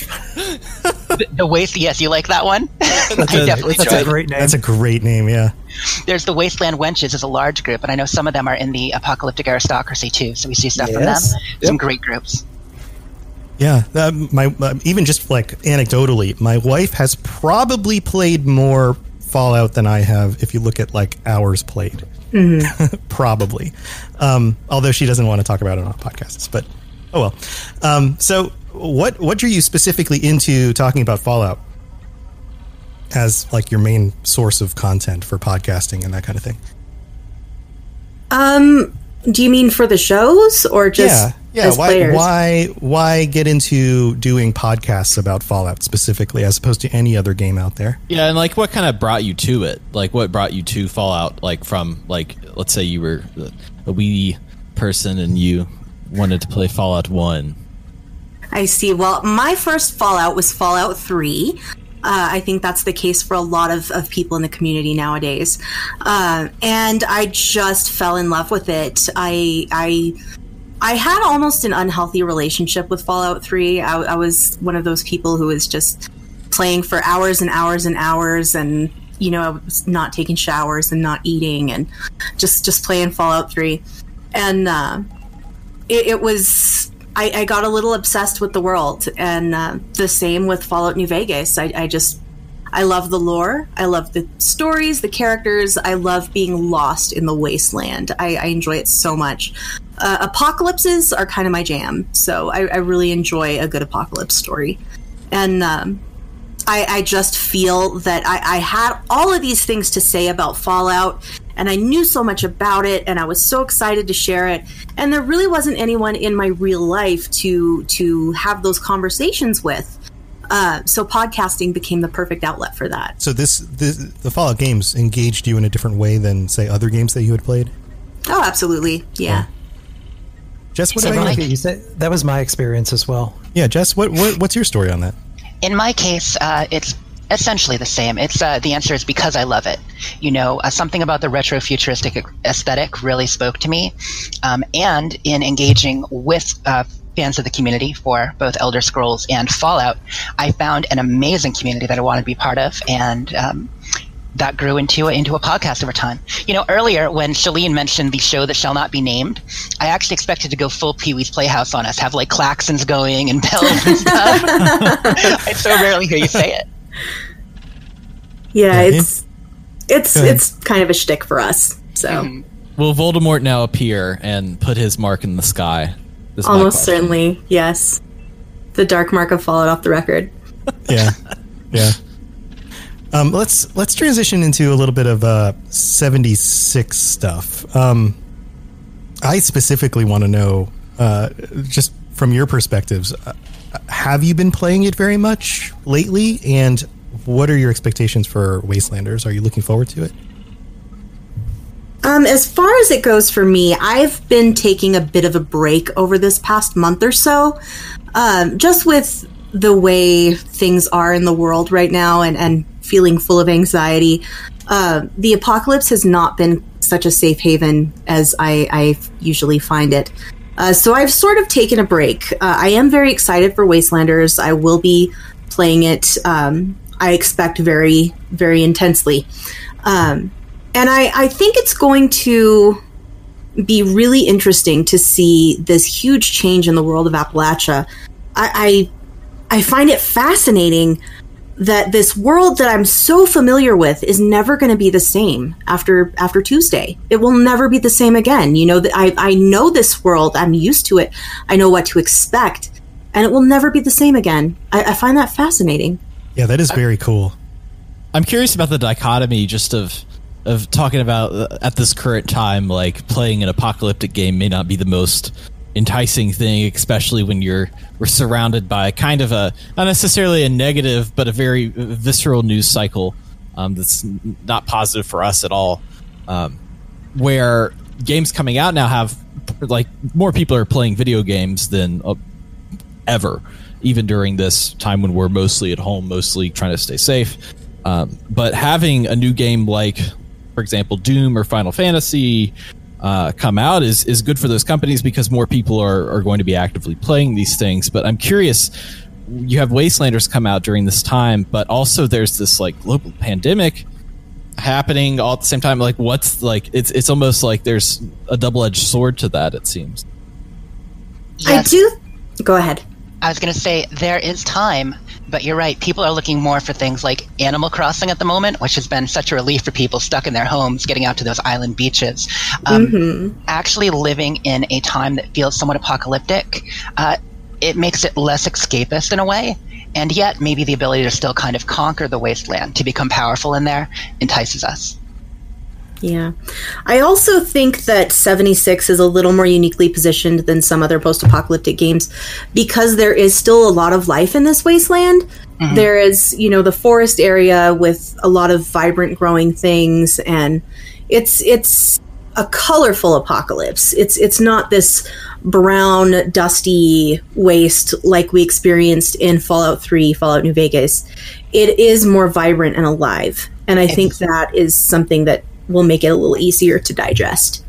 the, the Waste. Yes, you like that one? That's I a, definitely that's a great name. That's a great name. Yeah. There's the Wasteland Wenches is a large group, and I know some of them are in the apocalyptic aristocracy too. So we see stuff yes. from them. Yep. Some great groups. Yeah, um, my uh, even just like anecdotally, my wife has probably played more Fallout than I have. If you look at like hours played, mm-hmm. probably. Um, although she doesn't want to talk about it on podcasts, but oh well. Um, so, what what drew you specifically into talking about Fallout as like your main source of content for podcasting and that kind of thing? Um, do you mean for the shows or just? Yeah. Yeah, why, why why get into doing podcasts about Fallout specifically as opposed to any other game out there? Yeah, and like what kind of brought you to it? Like what brought you to Fallout? Like from like let's say you were a wee person and you wanted to play Fallout one. I see. Well, my first Fallout was Fallout three. Uh, I think that's the case for a lot of, of people in the community nowadays. Uh, and I just fell in love with it. I I I had almost an unhealthy relationship with Fallout three. I, I was one of those people who was just playing for hours and hours and hours, and, you know, I was not taking showers and not eating and just, just playing Fallout three. And uh, it, it was... I, I got a little obsessed with the world, and uh, the same with Fallout New Vegas. I, I just, I love the lore. I love the stories, the characters. I love being lost in the wasteland. I, I enjoy it so much. Uh, apocalypses are kind of my jam, so I, I really enjoy a good apocalypse story. And um, I, I just feel that I, I had all of these things to say about Fallout, and I knew so much about it, and I was so excited to share it. And there really wasn't anyone in my real life to to have those conversations with. Uh, so podcasting became the perfect outlet for that. So this, this the Fallout games engaged you in a different way than, say, other games that you had played? Oh, absolutely. Yeah. Oh. Jess, what so about my, you? Said, that was my experience as well. Yeah, Jess, what, what what's your story on that? In my case, uh, it's essentially the same. It's uh, the answer is because I love it. You know, uh, something about the retro-futuristic aesthetic really spoke to me. Um, and in engaging with uh, fans of the community for both Elder Scrolls and Fallout, I found an amazing community that I wanted to be part of, and um, that grew into a, into a podcast over time. You know, earlier when Shalene mentioned the show that shall not be named, I actually expected to go full Pee-wee's Playhouse on us, have like klaxons going and bells and stuff. I so rarely hear you say it. Yeah, it's it's it's kind of a shtick for us. So, mm-hmm. Will Voldemort now appear and put his mark in the sky? This Almost certainly, yes. The dark mark of Fallout Off the Record. Yeah, yeah. Um, let's let's transition into a little bit of uh, seventy-six stuff. Um, I specifically want to know, uh, just from your perspectives, uh, have you been playing it very much lately? And what are your expectations for Wastelanders? Are you looking forward to it? Um, as far as it goes for me, I've been taking a bit of a break over this past month or so, um, just with the way things are in the world right now, and, and feeling full of anxiety. Uh, the apocalypse has not been such a safe haven as I, I usually find it. Uh, so I've sort of taken a break. Uh, I am very excited for Wastelanders. I will be playing it, um, I expect, very, very intensely. Um, and I, I think it's going to be really interesting to see this huge change in the world of Appalachia. I, I, I find it fascinating that this world that I'm so familiar with is never going to be the same after after Tuesday. It will never be the same again. You know, I, I know this world. I'm used to it. I know what to expect. And it will never be the same again. I, I find that fascinating. Yeah, that is very cool. I'm curious about the dichotomy just of of talking about at this current time, like playing an apocalyptic game may not be the most enticing thing, especially when you're we're surrounded by kind of a, not necessarily a negative, but a very visceral news cycle um, that's not positive for us at all. Um, where games coming out now have, like, more people are playing video games than uh, ever. Even during this time when we're mostly at home, mostly trying to stay safe. Um, but having a new game like, for example, Doom or Final Fantasy uh, come out is is good for those companies because more people are, are going to be actively playing these things. But I'm curious, you have Wastelanders come out during this time, but also there's this like global pandemic happening all at the same time. Like, what's like, it's, it's almost like there's a double-edged sword to that, it seems. Yes. I do. Go ahead. I was going to say there is time, but you're right. People are looking more for things like Animal Crossing at the moment, which has been such a relief for people stuck in their homes, getting out to those island beaches. Um, mm-hmm. Actually living in a time that feels somewhat apocalyptic, uh, it makes it less escapist in a way. And yet maybe the ability to still kind of conquer the wasteland, to become powerful in there, entices us. Yeah. I also think that seventy-six is a little more uniquely positioned than some other post-apocalyptic games because there is still a lot of life in this wasteland. Mm-hmm. There is, you know, the forest area with a lot of vibrant growing things, and it's it's a colorful apocalypse. It's it's not this brown, dusty waste like we experienced in Fallout three, Fallout New Vegas. It is more vibrant and alive. And I think that is something that will make it a little easier to digest.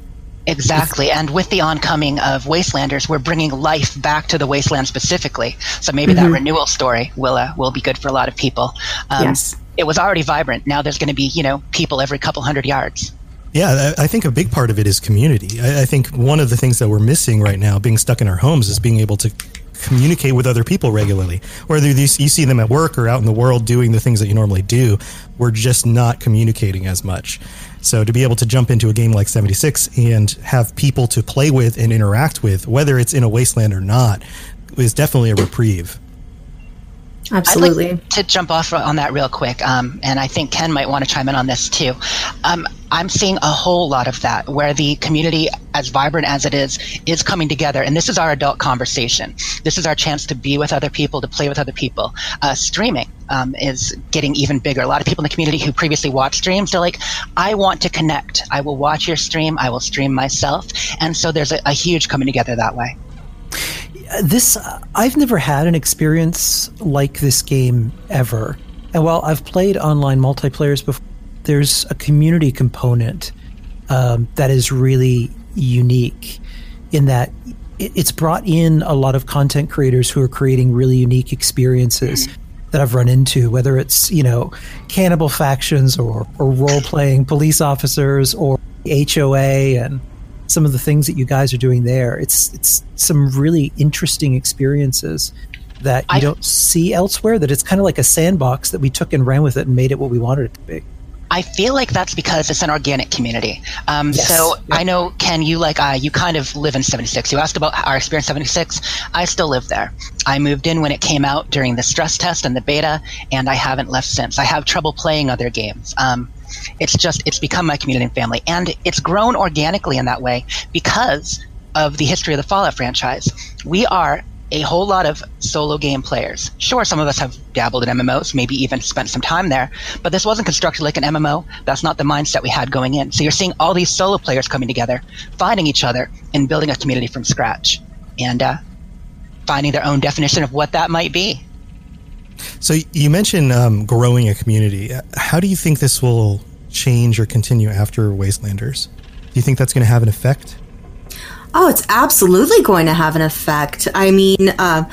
Exactly. And with the oncoming of Wastelanders, we're bringing life back to the wasteland specifically. So maybe mm-hmm. that renewal story will uh, will be good for a lot of people. Um, yes. It was already vibrant. Now there's going to be, you know, people every couple hundred yards. Yeah, I think a big part of it is community. I think one of the things that we're missing right now, being stuck in our homes, is being able to communicate with other people regularly. Whether you see them at work or out in the world doing the things that you normally do, we're just not communicating as much. So to be able to jump into a game like seventy-six and have people to play with and interact with, whether it's in a wasteland or not, is definitely a reprieve. Absolutely. I'd like to jump off on that real quick, um, and I think Ken might want to chime in on this too. Um, I'm seeing a whole lot of that, where the community, as vibrant as it is, is coming together, and this is our adult conversation. This is our chance to be with other people, to play with other people. Uh, streaming um, is getting even bigger. A lot of people in the community who previously watched streams, they're like, I want to connect. I will watch your stream. I will stream myself. And so there's a, a huge coming together that way. This, I've never had an experience like this game ever. And while I've played online multiplayers before, there's a community component um, that is really unique in that it's brought in a lot of content creators who are creating really unique experiences mm-hmm. that I've run into, whether it's, you know, cannibal factions or, or role-playing police officers or H O A and some of the things that you guys are doing there. It's it's some really interesting experiences that you I, don't see elsewhere, that it's kind of like a sandbox that we took and ran with it and made it what we wanted it to be. I feel like that's because it's an organic community. Um, yes. So yeah. I know, Ken, you like I, you kind of live in seventy-six. You asked about our experience in seventy-six. I still live there. I moved in when it came out during the stress test and the beta, and I haven't left since. I have trouble playing other games. Um, it's just, it's become my community and family. And it's grown organically in that way because of the history of the Fallout franchise. We are a whole lot of solo game players. Sure, some of us have dabbled in M M Os, maybe even spent some time there, but this wasn't constructed like an M M O. That's not the mindset we had going in. So you're seeing all these solo players coming together, finding each other, and building a community from scratch, and uh, finding their own definition of what that might be. So you mentioned um, growing a community. How do you think this will change or continue after Wastelanders? Do you think that's going to have an effect? Oh, it's absolutely going to have an effect. I mean, uh,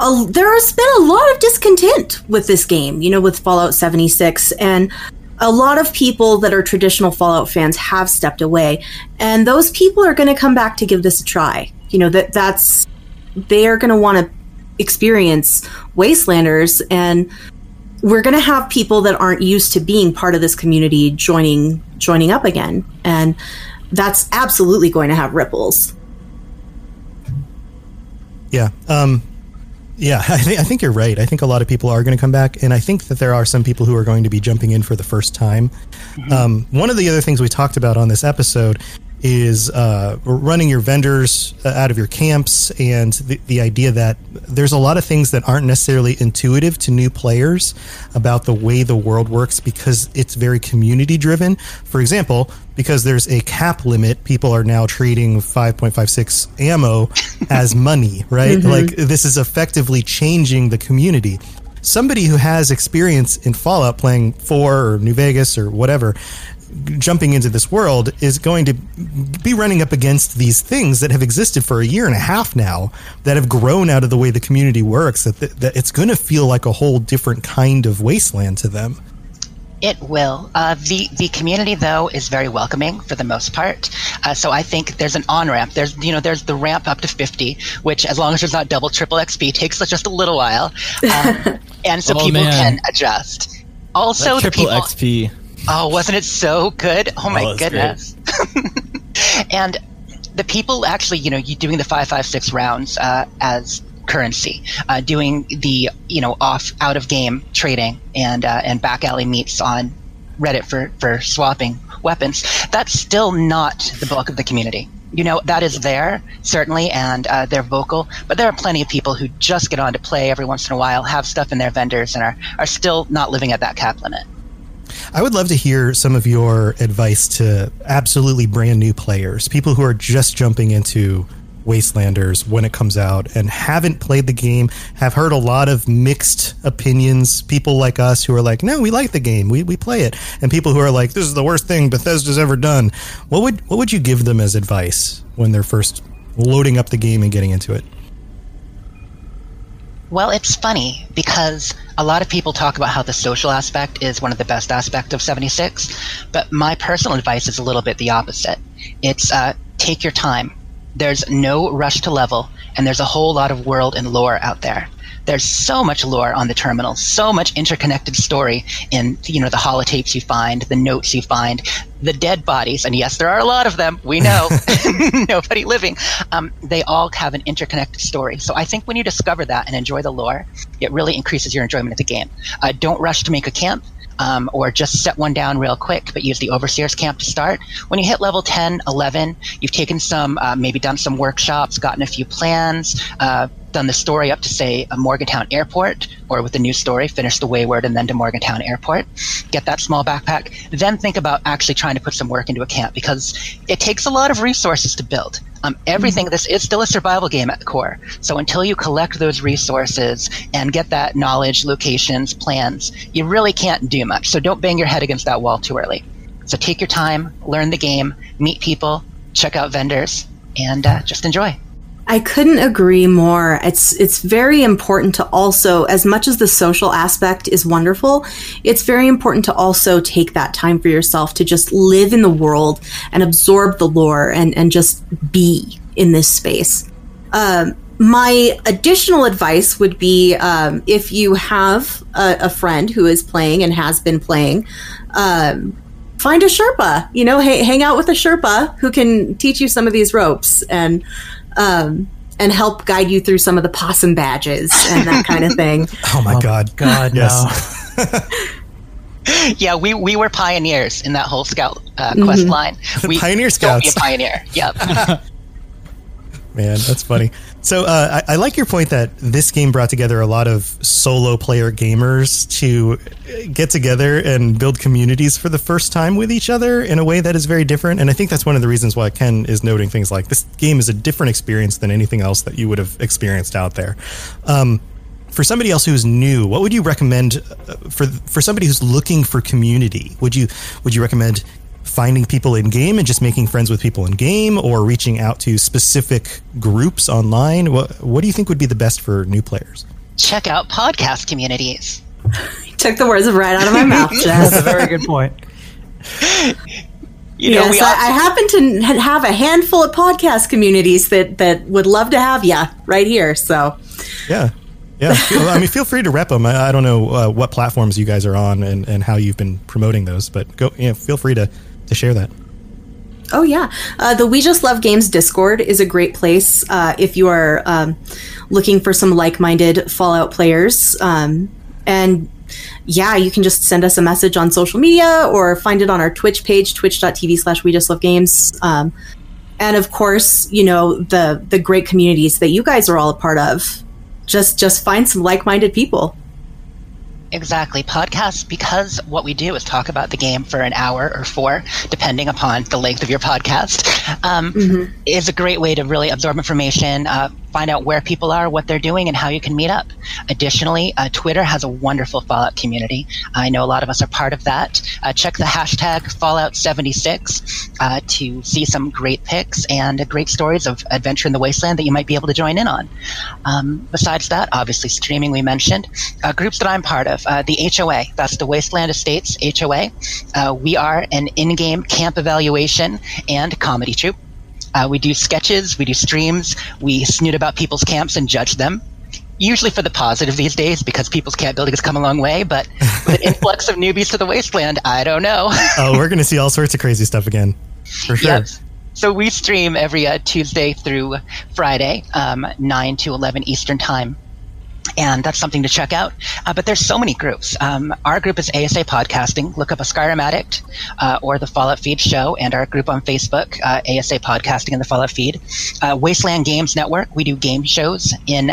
a, there has been a lot of discontent with this game, you know, with Fallout seventy-six, and a lot of people that are traditional Fallout fans have stepped away, and those people are going to come back to give this a try. You know, that that's they are going to want to experience Wastelanders, and we're going to have people that aren't used to being part of this community joining joining up again, and that's absolutely going to have ripples. Yeah. Um, yeah, I, th- I think you're right. I think a lot of people are going to come back. And I think that there are some people who are going to be jumping in for the first time. Mm-hmm. Um, one of the other things we talked about on this episode is uh, running your vendors uh, out of your camps, and the, the idea that there's a lot of things that aren't necessarily intuitive to new players about the way the world works because it's very community driven. For example, because there's a cap limit, people are now treating five point five six ammo as money, right? Mm-hmm. Like this is effectively changing the community. Somebody who has experience in Fallout playing four or New Vegas or whatever, jumping into this world is going to be running up against these things that have existed for a year and a half now, that have grown out of the way the community works, that, th- that it's going to feel like a whole different kind of wasteland to them. It will. Uh, the, the community, though, is very welcoming for the most part. Uh, so I think there's an on-ramp. There's, you know, there's the ramp up to fifty, which as long as there's not double, triple X P, takes just a little while. Um, and so oh, people man. can adjust. Also, that triple the people, X P. Oh, wasn't it so good? Oh my oh, goodness. And the people actually, you know, you doing the five five six rounds uh, as currency, uh, doing the, you know, off out of game trading and uh, and back alley meets on Reddit for, for swapping weapons. That's still not the bulk of the community. You know, that is there, certainly, and uh, they're vocal, but there are plenty of people who just get on to play every once in a while, have stuff in their vendors, and are, are still not living at that cap limit. I would love to hear some of your advice to absolutely brand new players, people who are just jumping into Wastelanders when it comes out and haven't played the game, have heard a lot of mixed opinions, people like us who are like, no, we like the game, we we play it, and people who are like, this is the worst thing Bethesda's ever done. What would what would you give them as advice when they're first loading up the game and getting into it? Well, it's funny because a lot of people talk about how the social aspect is one of the best aspects of seventy-six, but my personal advice is a little bit the opposite. It's uh, take your time. There's no rush to level, and there's a whole lot of world and lore out there. There's so much lore on the terminal, so much interconnected story in, you know, the holotapes you find, the notes you find, the dead bodies, and yes, there are a lot of them, we know, nobody living. Um, they all have an interconnected story. So I think when you discover that and enjoy the lore, it really increases your enjoyment of the game. Uh, don't rush to make a camp. Um, or just set one down real quick, but use the Overseer's Camp to start. When you hit level ten, eleven, you've taken some, uh, maybe done some workshops, gotten a few plans, uh, done the story up to, say, a Morgantown Airport, or with the new story, finish the Wayward and then to Morgantown Airport. Get that small backpack. Then think about actually trying to put some work into a camp, because it takes a lot of resources to build. Um, everything, mm-hmm. This is still a survival game at the core. So until you collect those resources and get that knowledge, locations, plans, you really can't do much. So don't bang your head against that wall too early. So take your time, learn the game, meet people, check out vendors, and uh, just enjoy. I couldn't agree more. It's it's very important to also, as much as the social aspect is wonderful, it's very important to also take that time for yourself to just live in the world and absorb the lore and, and just be in this space. Um, my additional advice would be um, if you have a, a friend who is playing and has been playing, um, find a Sherpa. You know, ha- hang out with a Sherpa who can teach you some of these ropes and Um, and help guide you through some of the possum badges and that kind of thing. Oh my oh God. God, yes. No. Yeah, we, we were pioneers in that whole scout uh, quest mm-hmm. line. We Pioneer Scouts. Don't be a pioneer. Yep. Man, that's funny. So uh, I, I like your point that this game brought together a lot of solo player gamers to get together and build communities for the first time with each other in a way that is very different. And I think that's one of the reasons why Ken is noting things like this game is a different experience than anything else that you would have experienced out there. Um, for somebody else who's new, what would you recommend for for somebody who's looking for community? Would you would you recommend finding people in game and just making friends with people in game, or reaching out to specific groups online? What, what do you think would be the best for new players? Check out podcast communities. You took the words right out of my mouth, Jess. That's a very good point. You know, yes, we all- I, I happen to have a handful of podcast communities that, that would love to have you right here. So, yeah. Yeah, feel, I mean, feel free to rep them. I, I don't know uh, what platforms you guys are on and, and how you've been promoting those, but go, you know, feel free to, to share that. Oh, yeah. Uh, the We Just Love Games Discord is a great place uh, if you are um, looking for some like-minded Fallout players. Um, and, yeah, you can just send us a message on social media or find it on our Twitch page, twitch.tv slash We Just Love Games. Um, and, of course, you know, the the great communities that you guys are all a part of. Just just find some like-minded people. Exactly. Podcasts, because what we do is talk about the game for an hour or four, depending upon the length of your podcast, um, mm-hmm. is a great way to really absorb information, uh, find out where people are, what they're doing, and how you can meet up. Additionally, uh, Twitter has a wonderful Fallout community. I know a lot of us are part of that. Uh, check the hashtag Fallout seventy-six uh, to see some great pics and uh, great stories of adventure in the wasteland that you might be able to join in on. Um, besides that, obviously streaming we mentioned. Uh, groups that I'm part of, uh, the H O A, that's the Wasteland Estates H O A. Uh, we are an in-game camp evaluation and comedy troupe. Uh, we do sketches, we do streams, we snoot about people's camps and judge them, usually for the positive these days because people's camp building has come a long way, but with an influx of newbies to the wasteland, I don't know. Oh, we're going to see all sorts of crazy stuff again, for sure. Yep. So we stream every uh, Tuesday through Friday, um, nine to eleven Eastern Time. And that's something to check out. Uh, but there's so many groups. Um, our group is A S A Podcasting. Look up a Skyrim Addict uh, or the Fallout Feed show, and our group on Facebook, uh, A S A Podcasting and the Fallout Feed. Uh, Wasteland Games Network, we do game shows in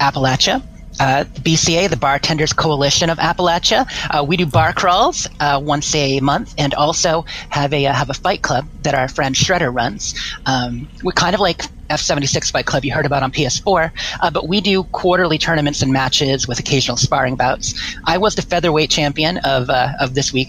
Appalachia. uh, B C A, the Bartenders Coalition of Appalachia. Uh, we do bar crawls uh, once a month, and also have a uh, have a fight club that our friend Shredder runs. Um, we're kind of like F seventy-six Fight Club you heard about on P S four, uh, but we do quarterly tournaments and matches with occasional sparring bouts. I was the featherweight champion of uh, of this week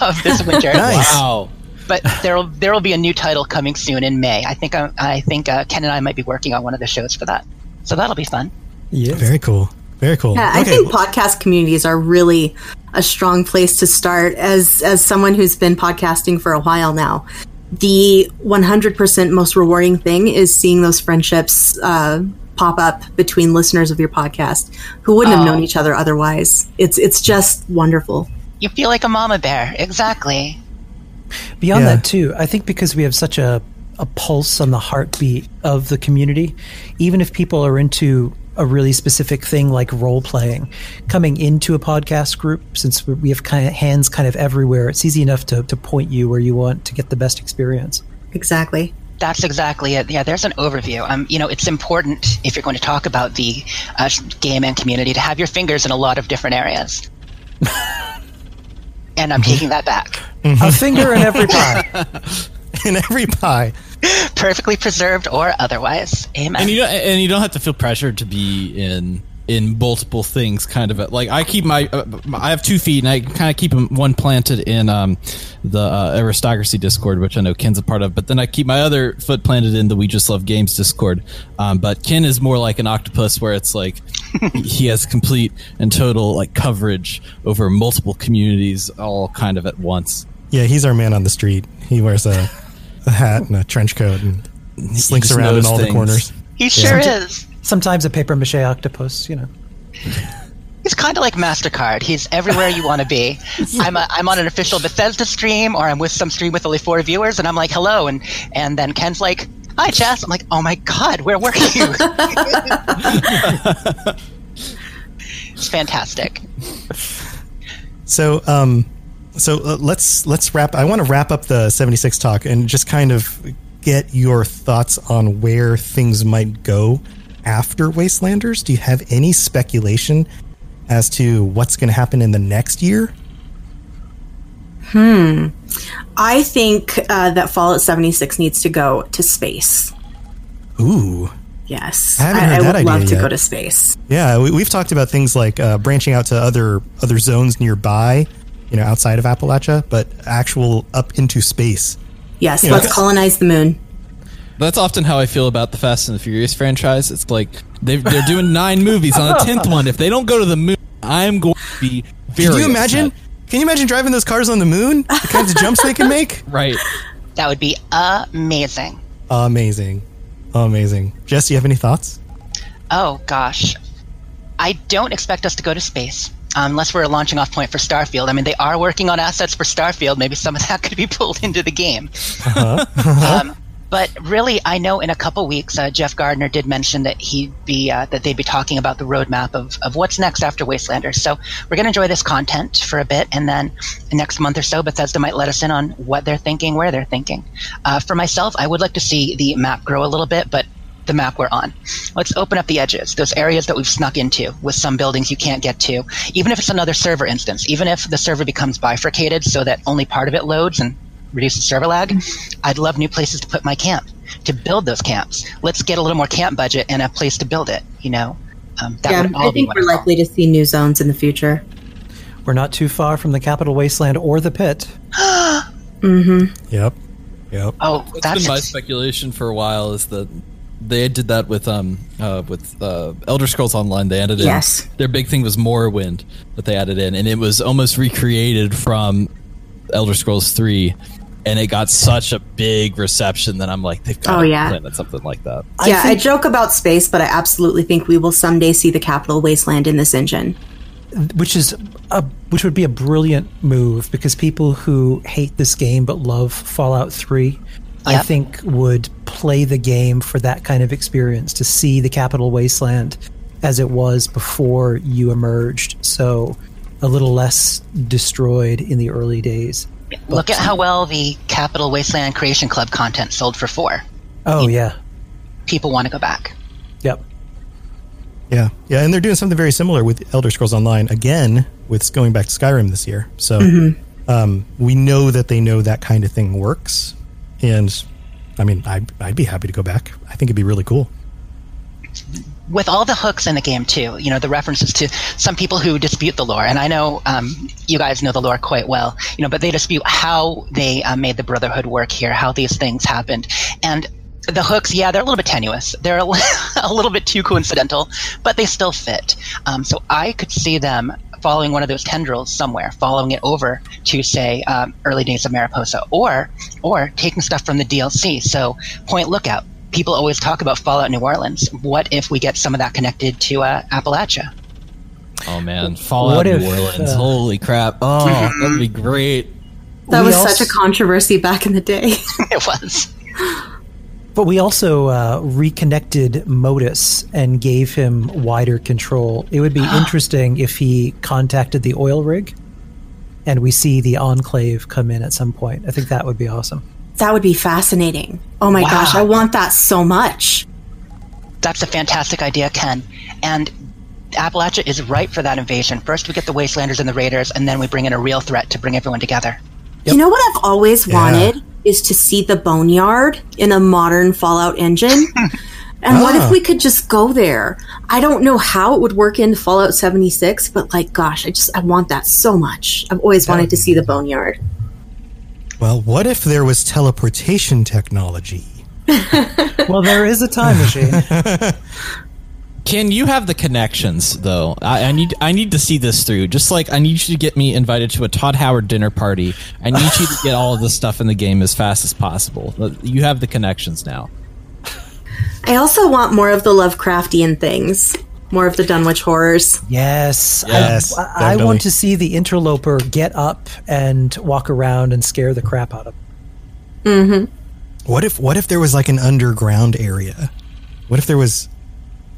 of this winter. Nice. Wow. But there'll there'll be a new title coming soon in May. I think I, I think uh, Ken and I might be working on one of the shows for that. So that'll be fun. Yeah, very cool. Very cool. Yeah, okay. I think podcast communities are really a strong place to start. As as someone who's been podcasting for a while now, the one hundred percent most rewarding thing is seeing those friendships uh, pop up between listeners of your podcast who wouldn't oh. have known each other otherwise. It's it's just wonderful. You feel like a mama bear. Exactly. Beyond yeah. that, too, I think because we have such a, a pulse on the heartbeat of the community, even if people are into a really specific thing like role-playing, coming into a podcast group, since we have kind of hands kind of everywhere, it's easy enough to, to point you where you want to get the best experience. Exactly. That's exactly it. Yeah, there's an overview. Um, you know, it's important if you're going to talk about the uh, game and community to have your fingers in a lot of different areas. And I'm taking that back. Mm-hmm. A finger in every pie. In every pie. Perfectly preserved or otherwise. Amen. And you, don't, and you don't have to feel pressured to be in in multiple things, kind of. Like, I keep my... Uh, I have two feet, and I kind of keep them one planted in um, the uh, Aristocracy Discord, which I know Ken's a part of, but then I keep my other foot planted in the We Just Love Games Discord. Um, but Ken is more like an octopus, where it's like... he has complete and total like coverage over multiple communities, all kind of at once. Yeah, he's our man on the street. He wears a, a hat and a trench coat and slinks around in all things. The corners. He sure yeah. is. Sometimes a papier-mâché octopus, you know. He's kind of like MasterCard. He's everywhere you want to be. I'm a, I'm on an official Bethesda stream, or I'm with some stream with only four viewers, and I'm like, hello, and and then Ken's like, hi, Jess. I'm like, oh my God, where were you? It's fantastic. So, um, so uh, let's let's wrap. I want to wrap up the seventy-six talk and just kind of get your thoughts on where things might go after Wastelanders. Do you have any speculation as to what's going to happen in the next year? Hmm. I think uh, that Fallout seventy-six needs to go to space. Ooh. Yes. I, haven't heard I, that I would idea love yet. to go to space. Yeah, we, we've talked about things like uh, branching out to other other zones nearby, you know, outside of Appalachia, but actual up into space. Yes, you let's know. colonize the moon. That's often how I feel about the Fast and the Furious franchise. It's like they, they're doing nine movies on a tenth one. If they don't go to the moon, I'm going to be furious. Can you imagine? At- Can you imagine driving those cars on the moon? The kinds of jumps they can make? Right. That would be amazing. Amazing. Amazing. Jess, do you have any thoughts? Oh, gosh. I don't expect us to go to space unless we're a launching off point for Starfield. I mean, they are working on assets for Starfield. Maybe some of that could be pulled into the game. Uh-huh. Uh-huh. um, But really, I know in a couple weeks, uh, Jeff Gardner did mention that he'd be uh, that they'd be talking about the roadmap of, of what's next after Wastelanders. So we're going to enjoy this content for a bit, and then the next month or so, Bethesda might let us in on what they're thinking, where they're thinking. Uh, for myself, I would like to see the map grow a little bit, but the map we're on. Let's open up the edges, those areas that we've snuck into with some buildings you can't get to, even if it's another server instance, even if the server becomes bifurcated so that only part of it loads and reduce the server lag. I'd love new places to put my camp, to build those camps. Let's get a little more camp budget and a place to build it, you know? Um, that yeah, would all I think be we're likely to see new zones in the future. We're not too far from the Capital Wasteland or the Pit. Mm-hmm. Yep. Yep. Oh, that's, that's been my speculation for a while, is that they did that with um uh, with uh, Elder Scrolls Online. They added in. Yes. Their big thing was Morrowind that they added in, and it was almost recreated from Elder Scrolls three. And it got such a big reception that I'm like, they've got oh, to yeah. plan at something like that. Yeah, I, think- I joke about space, but I absolutely think we will someday see the Capital Wasteland in this engine. Which is a, which would be a brilliant move, because people who hate this game but love Fallout three, yep. I think would play the game for that kind of experience, to see the Capital Wasteland as it was before you emerged. So a little less destroyed in the early days. Look at how well the Capital Wasteland Creation Club content sold for four. Oh, you know, yeah. People want to go back. Yep. Yeah, yeah, and they're doing something very similar with Elder Scrolls Online, again, with going back to Skyrim this year. So mm-hmm. um, we know that they know that kind of thing works. And, I mean, I'd, I'd be happy to go back. I think it'd be really cool. With all the hooks in the game, too, you know, the references to some people who dispute the lore. And I know um, you guys know the lore quite well, you know, but they dispute how they uh, made the Brotherhood work here, how these things happened. And the hooks, yeah, they're a little bit tenuous. They're a, li- a little bit too coincidental, but they still fit. Um, so I could see them following one of those tendrils somewhere, following it over to, say, um, early days of Mariposa, or or taking stuff from the D L C. So Point Lookout. People always talk about Fallout New Orleans. What if we get some of that connected to uh, Appalachia? Oh, man. Fallout what New if, Orleans. Uh, Holy crap. Oh, that would be great. That we was also, such a controversy back in the day. It was. But we also uh, reconnected Modus and gave him wider control. It would be interesting if he contacted the oil rig and we see the Enclave come in at some point. I think that would be awesome. That would be fascinating. Oh my wow. gosh, I want that so much. That's a fantastic idea, Ken. And Appalachia is ripe for that invasion. First we get the Wastelanders and the Raiders, and then we bring in a real threat to bring everyone together. Yep. You know what I've always yeah. wanted is to see the Boneyard in a modern Fallout engine. And ah. what if we could just go there? I don't know how it would work in Fallout seventy-six, but like, gosh, I just, I want that so much. I've always wanted to see the Boneyard. Well, what if there was teleportation technology? Well, there is a time machine. Can you have the connections, though? I, I need I need to see this through. Just like I need you to get me invited to a Todd Howard dinner party. I need you to get all of this stuff in the game as fast as possible. You have the connections now. I also want more of the Lovecraftian things. More of the Dunwich horrors. Yes. yes I, I want to see the interloper get up and walk around and scare the crap out of them. Mm-hmm. What if, what if there was like an underground area? What if there was...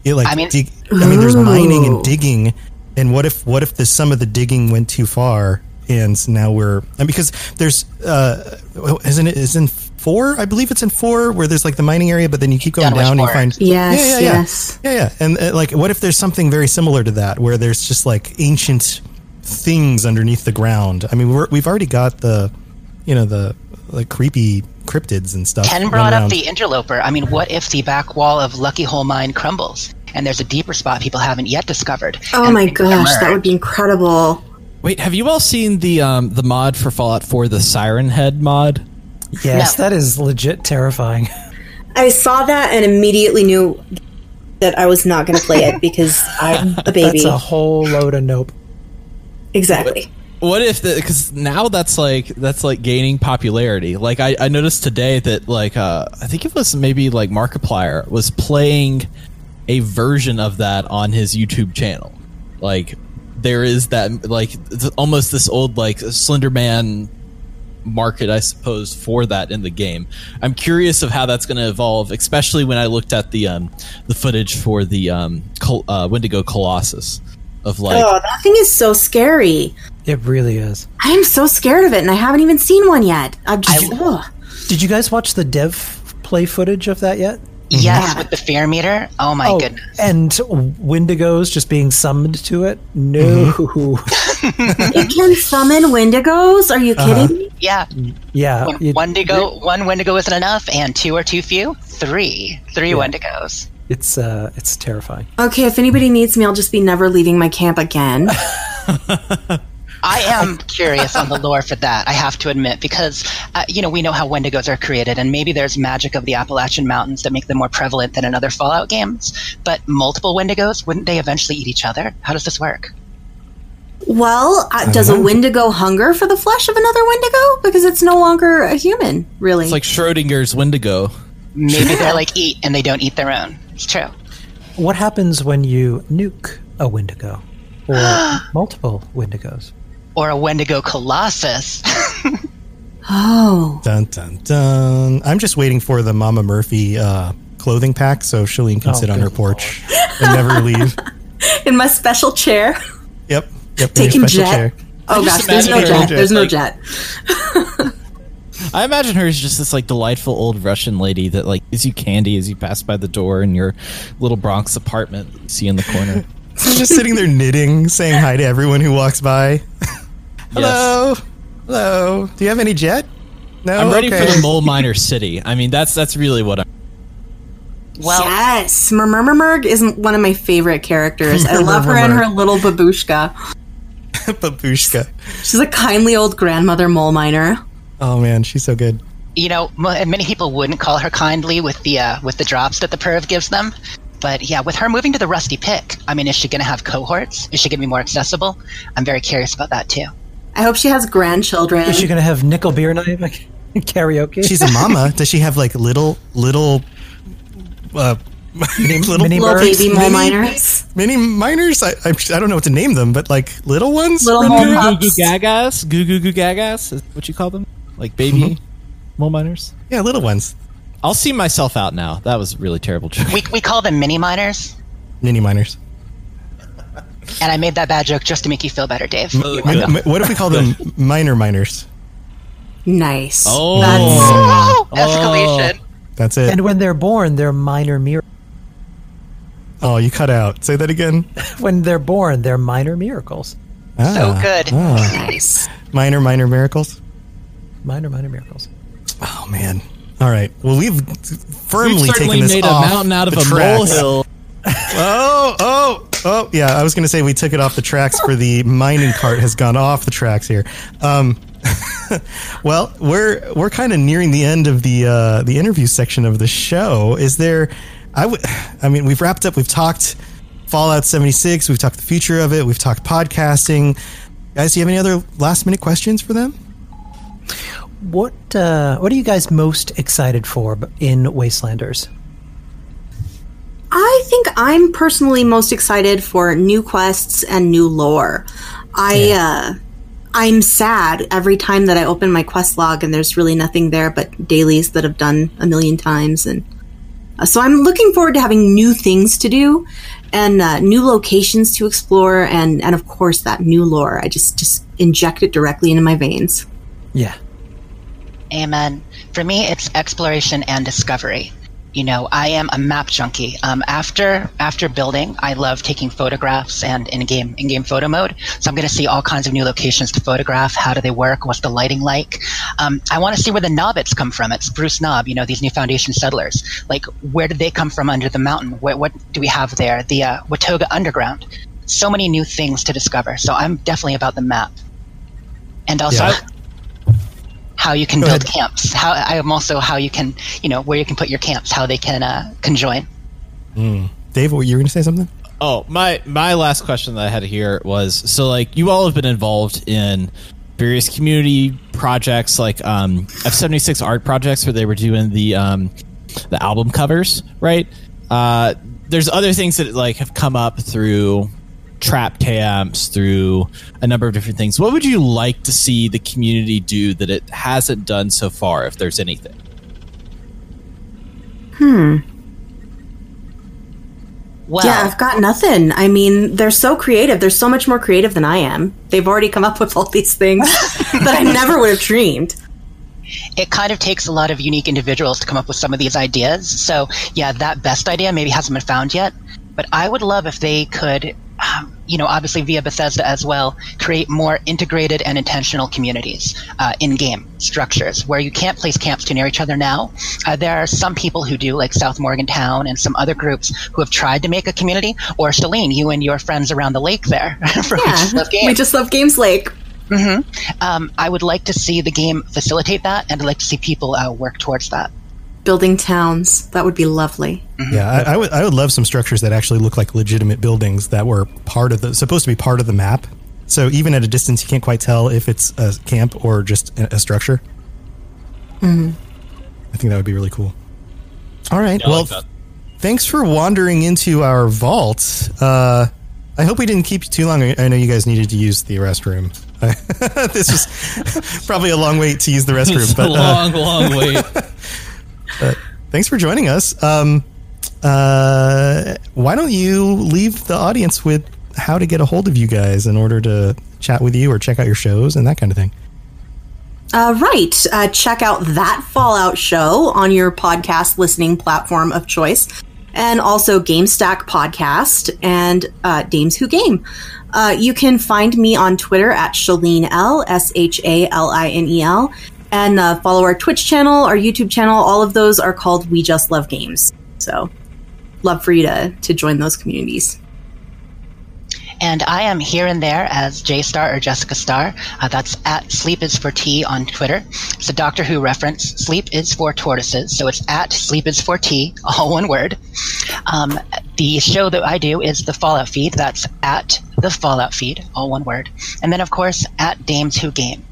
You know, like I mean, dig, I mean there's mining and digging. And what if what if the, some of the digging went too far and now we're... And because there's... Uh, isn't it... Isn't Four, I believe it's in four, where there's like the mining area, but then you keep going Dunwich down and you find yes, yeah, yeah, yeah. yes, yeah, yeah. And uh, like, what if there's something very similar to that, where there's just like ancient things underneath the ground? I mean, we're, we've already got the, you know, the like creepy cryptids and stuff. Ken brought up the interloper. I mean, what if the back wall of Lucky Hole Mine crumbles and there's a deeper spot people haven't yet discovered? Oh my gosh, that would be incredible! Wait, have you all seen the um, the mod for Fallout four, the Siren Head mod? Yes, no. That is legit terrifying. I saw that and immediately knew that I was not going to play it because I'm a baby. That's a whole load of nope. Exactly. What, what if the, because now that's like that's like gaining popularity. Like I, I noticed today that like uh, I think it was maybe like Markiplier was playing a version of that on his YouTube channel. Like there is that like almost this old like Slender Man market, I suppose, for that in the game. I'm curious of how that's going to evolve, especially when I looked at the um, the footage for the um, Col- uh, Wendigo Colossus of like. Oh, that thing is so scary! It really is. I am so scared of it, and I haven't even seen one yet. I'm just. I, did you guys watch the dev play footage of that yet? Yes, yeah. With the fear meter. Oh my oh, goodness! And Wendigos just being summoned to it. No, mm-hmm. It can summon Wendigos. Are you kidding uh-huh. me? Yeah, yeah. One, it, Wendigo, it, one Wendigo isn't enough, and two are too few. Three, three yeah. Wendigos. It's uh, it's terrifying. Okay, if anybody needs me, I'll just be never leaving my camp again. I am curious on the lore for that, I have to admit, because, uh, you know, we know how Wendigos are created, and maybe there's magic of the Appalachian Mountains that make them more prevalent than in other Fallout games, but multiple Wendigos, wouldn't they eventually eat each other? How does this work? Well, uh, does know. a Wendigo hunger for the flesh of another Wendigo? Because it's no longer a human, really. It's like Schrodinger's Wendigo. Maybe they're like eat, and they don't eat their own. It's true. What happens when you nuke a Wendigo? Or multiple Wendigos? Or a Wendigo Colossus. Oh. Dun, dun, dun. I'm just waiting for the Mama Murphy uh, clothing pack so Shalene can oh, sit on her porch and never leave. In my special chair. Yep. yep Taking jet. Chair. Oh, gosh. There's no jet. There's no jet. I imagine her as just this like delightful old Russian lady that like gives you candy as you pass by the door in your little Bronx apartment you see in the corner. She's just sitting there knitting, saying hi to everyone who walks by. Hello. Yes. Hello. Do you have any jet? No. I'm ready okay. for the mole miner city. I mean, that's that's really what I'm. Well, yes, Murmurmurg isn't one of my favorite characters. I love her and her little babushka. Babushka. She's a kindly old grandmother mole miner. Oh man, she's so good. You know, many people wouldn't call her kindly with the uh, with the drops that the perv gives them. But yeah, with her moving to the Rusty Pick, I mean, is she going to have cohorts? Is she going to be more accessible? I'm very curious about that too. I hope she has grandchildren. Is she going to have nickel beer night, like karaoke? She's a mama. Does she have like little little uh, mini, little, mini little baby mole miners? Mini miners? I, I I don't know what to name them, but like little ones, little mole pups, goo goo gagas, goo goo goo gagas. Is what you call them? Like baby mm-hmm. mole miners? Yeah, little ones. I'll see myself out now. That was a really terrible joke. We we call them mini miners. Mini miners. And I made that bad joke just to make you feel better, Dave. M- m- what if we call them minor miners? Nice. Oh, that's, oh. escalation. That's it. And when they're born, they're minor miracles. Oh, you cut out. Say that again. When they're born, they're minor miracles. Ah, so good. Ah. Nice. Minor minor miracles. Minor minor miracles. Oh man. All right. Well, we've firmly we've taken this made off a mountain out of a molehill. Oh, oh, oh, yeah. I was going to say we took it off the tracks for the mining cart has gone off the tracks here. Um, well, we're we're kind of nearing the end of the uh, the interview section of the show. Is there? I would. I mean, we've wrapped up. We've talked Fallout seventy-six. We've talked the future of it. We've talked podcasting. Guys, do you have any other last minute questions for them? What uh, What are you guys most excited for in Wastelanders? I think I'm personally most excited for new quests and new lore. I, yeah. uh, I'm sad every time that I open my quest log and there's really nothing there but dailies that I've done a million times. And uh, so I'm looking forward to having new things to do and uh, new locations to explore. And, and of course, that new lore. I just, just inject it directly into my veins. Yeah. Amen. For me, it's exploration and discovery. You know, I am a map junkie. Um, after after building, I love taking photographs and in-game in-game photo mode. So I'm going to see all kinds of new locations to photograph. How do they work? What's the lighting like? Um, I want to see where the Knobbits come from. It's Spruce Knob, you know, these new Foundation settlers. Like, where did they come from under the mountain? What, what do we have there? The uh, Watoga Underground. So many new things to discover. So I'm definitely about the map. And also... Yeah. How you can Go build ahead. camps. How I am also how you can, you know, where you can put your camps. How they can uh, conjoin. Mm. Dave, were you going to say something? Oh, my my last question that I had here was so like you all have been involved in various community projects like um, F seventy-six art projects where they were doing the um, the album covers, right? Uh, there's other things that like have come up through trap camps, through a number of different things. What would you like to see the community do that it hasn't done so far, if there's anything? Hmm. Well, yeah, I've got nothing. I mean, they're so creative. They're so much more creative than I am. They've already come up with all these things that I never would have dreamed. It kind of takes a lot of unique individuals to come up with some of these ideas. So, yeah, that best idea maybe hasn't been found yet. But I would love if they could... Um, you know, obviously via Bethesda as well, create more integrated and intentional communities, uh, in-game structures where you can't place camps too near each other now. Uh, there are some people who do, like South Morgantown and some other groups who have tried to make a community, or Shalene, you and your friends around the lake there. from yeah, We Just Love Games. We Just Love Games Lake. Mm-hmm. Um, I would like to see the game facilitate that, and I'd like to see people uh, work towards that. Building towns. That would be lovely. Mm-hmm. Yeah, I, I would I would love some structures that actually look like legitimate buildings that were part of the supposed to be part of the map. So even at a distance, you can't quite tell if it's a camp or just a structure. Mm-hmm. I think that would be really cool. All right. Yeah, well, like thanks for wandering into our vault. Uh, I hope we didn't keep you too long. I know you guys needed to use the restroom. This was probably a long wait to use the restroom. It's but, a long, uh, long wait. Uh, thanks for joining us. Um, uh, why don't you leave the audience with how to get a hold of you guys in order to chat with you or check out your shows and that kind of thing? Uh, right. Uh, check out That Fallout Show on your podcast listening platform of choice, and also GameStack Podcast and uh, Dames Who Game. Uh, you can find me on Twitter at Shaline L, S H A L I N E L, and uh, follow our Twitch channel, our YouTube channel. All of those are called We Just Love Games. So, love for you to, to join those communities. And I am here and there as JStar or Jessica Star. Uh, that's at Sleep Is For Tea on Twitter. It's a Doctor Who reference. Sleep is for tortoises. So it's at Sleep Is For Tea, all one word. Um, the show that I do is the Fallout Feed. That's at the Fallout Feed, all one word. And then, of course, at Dames Who Game.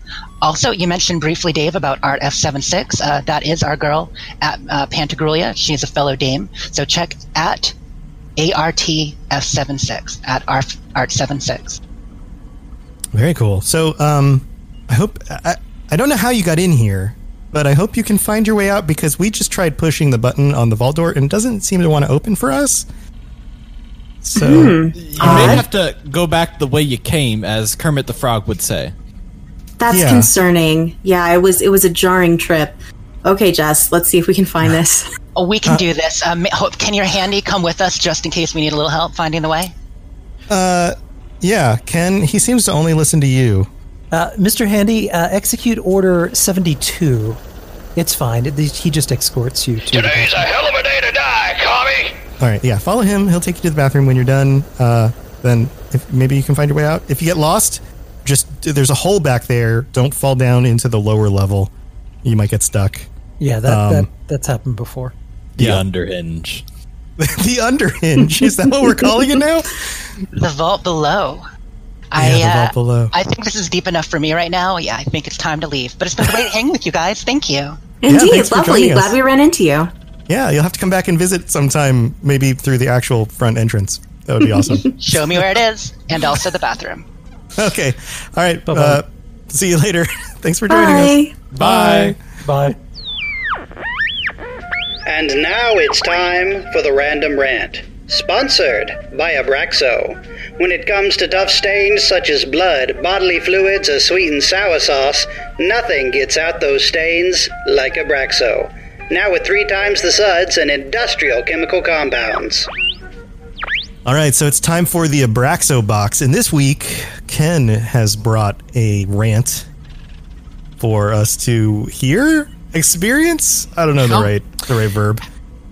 Also, you mentioned briefly, Dave, about Art F seventy-six. Uh, that is our girl at uh, Pantagruelia. She's a fellow dame. So check at A R T F seventy-six at Art seventy-six. Very cool. So um, I hope I, I don't know how you got in here, but I hope you can find your way out, because we just tried pushing the button on the vault door and it doesn't seem to want to open for us. So mm. you uh, may have to go back the way you came, as Kermit the Frog would say. That's yeah. concerning. Yeah, it was it was a jarring trip. Okay, Jess, let's see if we can find this. Oh, we can uh, do this. Um, can your handy come with us just in case we need a little help finding the way? Uh, yeah, Ken, he seems to only listen to you. Uh, Mister Handy, uh, execute Order seventy-two. It's fine. It, he just escorts you. To Today's a hell of a day to die, commie! All right, yeah, follow him. He'll take you to the bathroom when you're done. Uh, then if, maybe you can find your way out. If you get lost, just there's a hole back there. Don't fall down into the lower level. You might get stuck. Yeah, that, um, that that's happened before. The yeah. underhinge. The underhinge. Is that what we're calling it now? The vault below. Yeah, I, the uh, vault below. I think this is deep enough for me right now. Yeah, I think it's time to leave. But it's been great hanging with you guys. Thank you. Indeed, yeah, lovely. Glad we ran into you. Yeah, you'll have to come back and visit sometime, maybe through the actual front entrance. That would be awesome. Show me where it is, and also the bathroom. Okay. All right. Bye-bye. Uh, see you later. Thanks for joining Bye. us. Bye. Bye. Bye. And now it's time for the Random Rant, sponsored by Abraxo. When it comes to tough stains such as blood, bodily fluids, or sweet and sour sauce, nothing gets out those stains like Abraxo. Now with three times the suds and industrial chemical compounds. All right, so it's time for the Abraxo box. And this week, Ken has brought a rant for us to hear, experience. I don't know how, the right the right verb.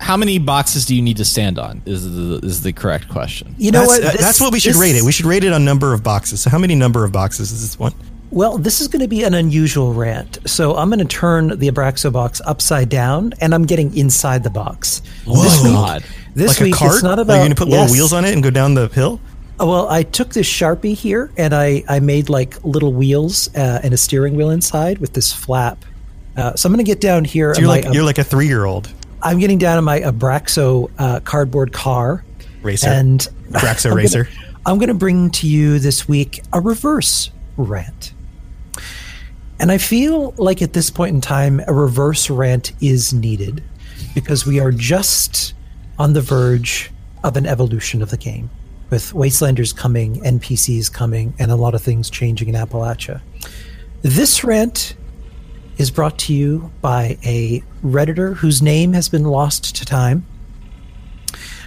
How many boxes do you need to stand on? Is the, is the correct question. You know that's, what? Uh, this, that's what we should this, rate it. We should rate it on number of boxes. So how many number of boxes is this one? Well, this is going to be an unusual rant. So I'm going to turn the Abraxo box upside down, and I'm getting inside the box. Whoa! This week, God. This like week, a cart? It's not about. Are you going to put yes. little wheels on it and go down the hill? Well, I took this Sharpie here, and I, I made like little wheels uh, and a steering wheel inside with this flap. Uh, so I'm going to get down here. So you're, like, my, you're um, like a three-year-old. I'm getting down in my Abraxo uh, cardboard car. Racer. And Abraxo I'm Racer. Gonna, I'm going to bring to you this week a reverse rant. And I feel like at this point in time, a reverse rant is needed, because we are just on the verge of an evolution of the game, with Wastelanders coming, N P Cs coming, and a lot of things changing in Appalachia. This rant is brought to you by a Redditor whose name has been lost to time,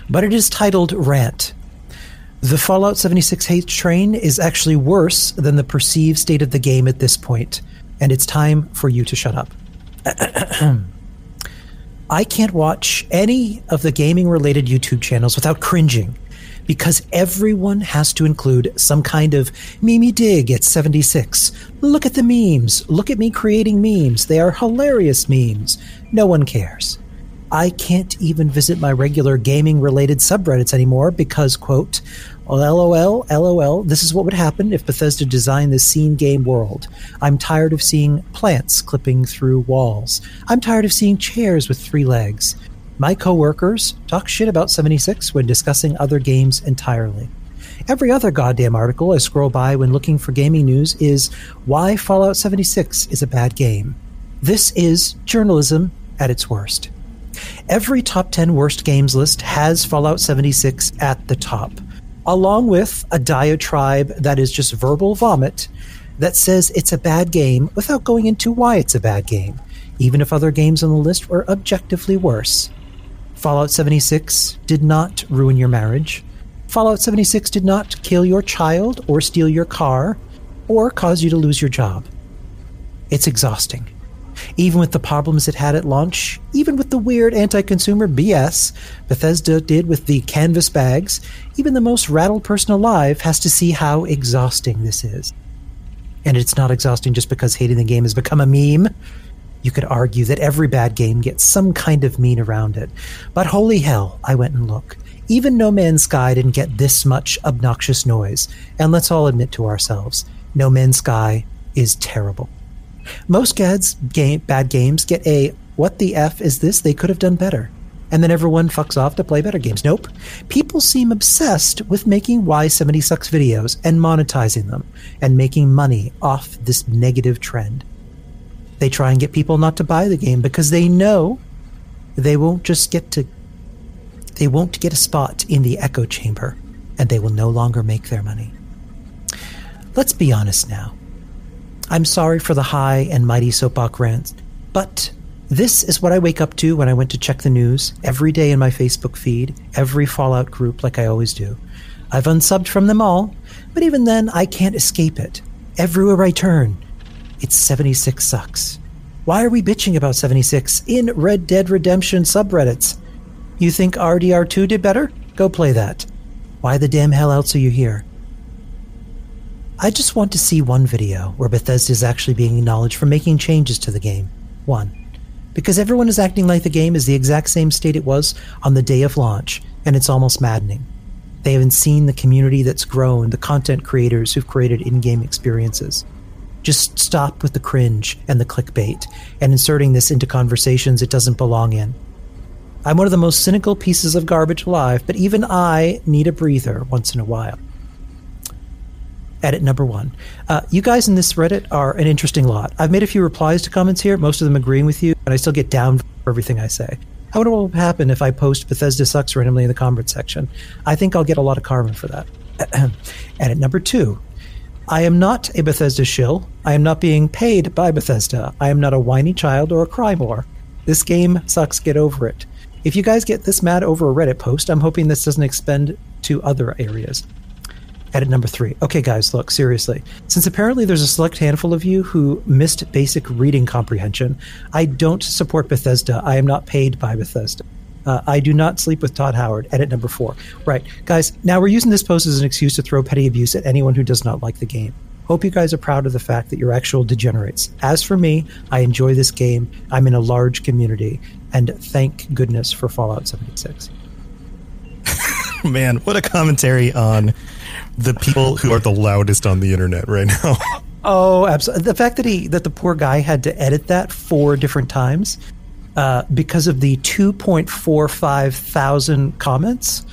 but it is titled Rant. The Fallout seventy-six hate train is actually worse than the perceived state of the game at this point, and it's time for you to shut up. I can't watch any of the gaming-related YouTube channels without cringing, because everyone has to include some kind of Mimi Dig at seventy-six. Look at the memes. Look at me creating memes. They are hilarious memes. No one cares. I can't even visit my regular gaming-related subreddits anymore because, quote, LOL, LOL, this is what would happen if Bethesda designed the scene game world. I'm tired of seeing plants clipping through walls. I'm tired of seeing chairs with three legs. My coworkers talk shit about seventy-six when discussing other games entirely. Every other goddamn article I scroll by when looking for gaming news is why Fallout seventy-six is a bad game. This is journalism at its worst. Every top ten worst games list has Fallout seventy-six at the top, along with a diatribe that is just verbal vomit that says it's a bad game without going into why it's a bad game, even if other games on the list were objectively worse. Fallout seventy-six did not ruin your marriage. Fallout seventy-six did not kill your child or steal your car or cause you to lose your job. It's exhausting. Even with the problems it had at launch, even with the weird anti-consumer B S Bethesda did with the canvas bags, even the most rattled person alive has to see how exhausting this is. And it's not exhausting just because hating the game has become a meme. You could argue that every bad game gets some kind of mean around it. But holy hell, I went and looked. Even No Man's Sky didn't get this much obnoxious noise. And let's all admit to ourselves, No Man's Sky is terrible. Most G A Ds game, bad games get a, what the F is this? They could have done better. And then everyone fucks off to play better games. Nope. People seem obsessed with making Why seventy Sucks videos and monetizing them and making money off this negative trend. They try and get people not to buy the game because they know they won't just get to, they won't get a spot in the echo chamber, and they will no longer make their money. Let's be honest now. I'm sorry for the high and mighty soapbox rants, but this is what I wake up to when I went to check the news every day in my Facebook feed, every Fallout group like I always do. I've unsubbed from them all, but even then I can't escape it. Everywhere I turn, it's seventy-six sucks. Why are we bitching about seventy-six in Red Dead Redemption subreddits? You think R D R two did better? Go play that. Why the damn hell else are you here? I just want to see one video where Bethesda is actually being acknowledged for making changes to the game. One. Because everyone is acting like the game is the exact same state it was on the day of launch, and it's almost maddening. They haven't seen the community that's grown, the content creators who've created in-game experiences. Just stop with the cringe and the clickbait and inserting this into conversations it doesn't belong in. I'm one of the most cynical pieces of garbage alive, but even I need a breather once in a while. Edit number one. Uh, you guys in this Reddit are an interesting lot. I've made a few replies to comments here, most of them agreeing with you, and I still get down for everything I say. I wonder what will happen if I post Bethesda Sucks randomly in the comment section. I think I'll get a lot of carbon for that. Edit number two. I am not a Bethesda shill. I am not being paid by Bethesda. I am not a whiny child or a cry more. This game sucks. Get over it. If you guys get this mad over a Reddit post, I'm hoping this doesn't expand to other areas. Edit number three. Okay, guys, look, seriously. Since apparently there's a select handful of you who missed basic reading comprehension, I don't support Bethesda. I am not paid by Bethesda. Uh, I do not sleep with Todd Howard. Edit number four. Right. Guys, now we're using this post as an excuse to throw petty abuse at anyone who does not like the game. Hope you guys are proud of the fact that you're actual degenerates. As for me, I enjoy this game. I'm in a large community. And thank goodness for Fallout seventy-six. Man, what a commentary on the people who are the loudest on the internet right now. Oh, absolutely. The fact that he that the poor guy had to edit that four different times. Uh, because of the two point four five thousand comments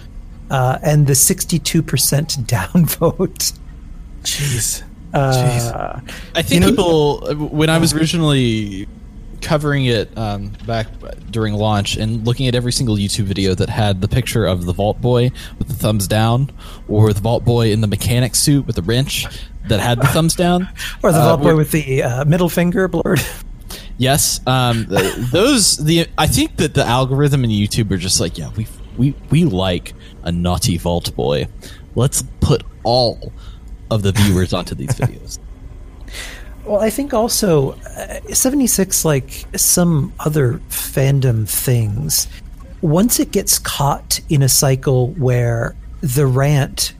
uh, and the sixty-two percent downvote. Jeez. Uh, Jeez. I think you know, people, when I was originally covering it um, back during launch and looking at every single YouTube video that had the picture of the Vault Boy with the thumbs down or the Vault Boy in the mechanic suit with the wrench that had the thumbs down. Or the uh, Vault Boy with the uh, middle finger blurred. Yes, um, those the I think that the algorithm in YouTube are just like, yeah, we we we like a naughty Vault Boy. Let's put all of the viewers onto these videos. Well, I think also uh, seventy-six, like some other fandom things, once it gets caught in a cycle where the rant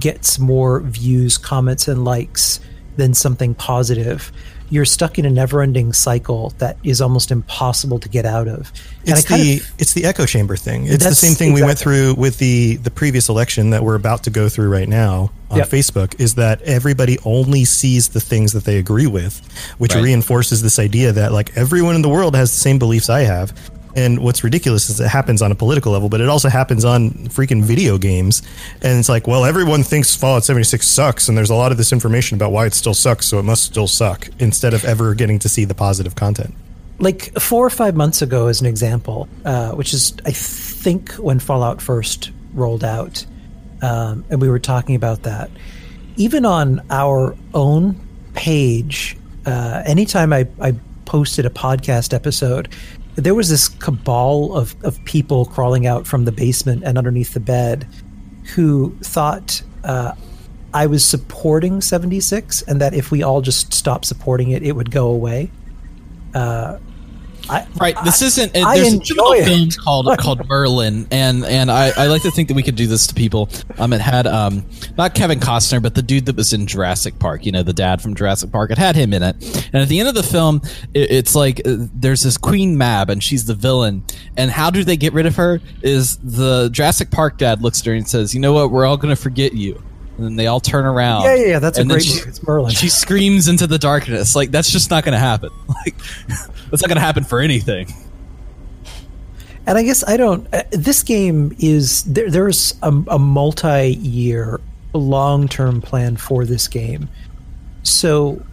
gets more views, comments, and likes than something positive, you're stuck in a never-ending cycle that is almost impossible to get out of. And it's, I kind the, of it's the echo chamber thing. It's the same thing exactly. we went through with the, the previous election that we're about to go through right now on yep. Facebook, is that everybody only sees the things that they agree with, which right. reinforces this idea that like everyone in the world has the same beliefs I have. And what's ridiculous is it happens on a political level, but it also happens on freaking video games. And it's like, well, everyone thinks Fallout seventy-six sucks, and there's a lot of this information about why it still sucks, so it must still suck, instead of ever getting to see the positive content. Like four or five months ago, as an example, uh, which is, I think, when Fallout first rolled out, um, and we were talking about that. Even on our own page, uh, anytime I, I posted a podcast episode, there was this cabal of, of people crawling out from the basement and underneath the bed who thought uh, I was supporting seventy-six and that if we all just stopped supporting it, it would go away. Uh, I, right. This I, isn't. I there's enjoy a film called called Merlin, and and I, I like to think that we could do this to people. Um, it had um not Kevin Costner, but the dude that was in Jurassic Park. You know, the dad from Jurassic Park. It had him in it. And at the end of the film, it, it's like uh, there's this Queen Mab, and she's the villain. And how do they get rid of her? Is the Jurassic Park dad looks at her and says, "You know what? We're all going to forget you." And then they all turn around. Yeah, yeah, yeah. That's and a great she, it's Merlin. She screams into the darkness. Like, that's just not going to happen. Like, that's not going to happen for anything. And I guess I don't... Uh, this game is... There, there's a, a multi-year, long-term plan for this game. So,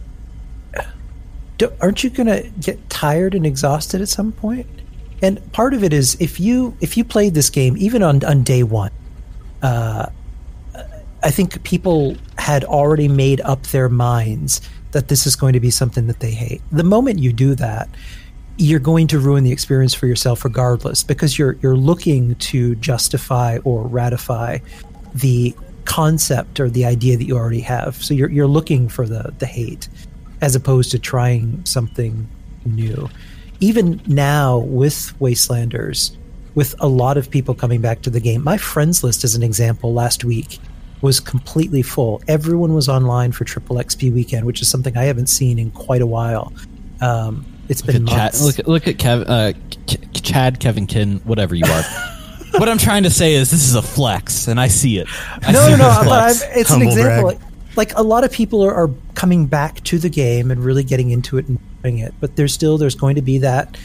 do, aren't you going to get tired and exhausted at some point? And part of it is, if you if you played this game, even on, on day one... Uh, I think people had already made up their minds that this is going to be something that they hate. The moment you do that, you're going to ruin the experience for yourself regardless, because you're you're looking to justify or ratify the concept or the idea that you already have. So you're you're looking for the the hate as opposed to trying something new. Even now with Wastelanders, with a lot of people coming back to the game, my friends list as an example last week was completely full. Everyone was online for Triple X P weekend, which is something I haven't seen in quite a while. Um, it's look been months. Chad, look, look at Kev, uh, Ch- Chad, Kevin, Kin, whatever you are. What I'm trying to say is this is a flex, and I see it. I no, see no, no, but I'm, it's Humble an example. Like, like a lot of people are, are coming back to the game and really getting into it and doing it, but there's still there's going to be that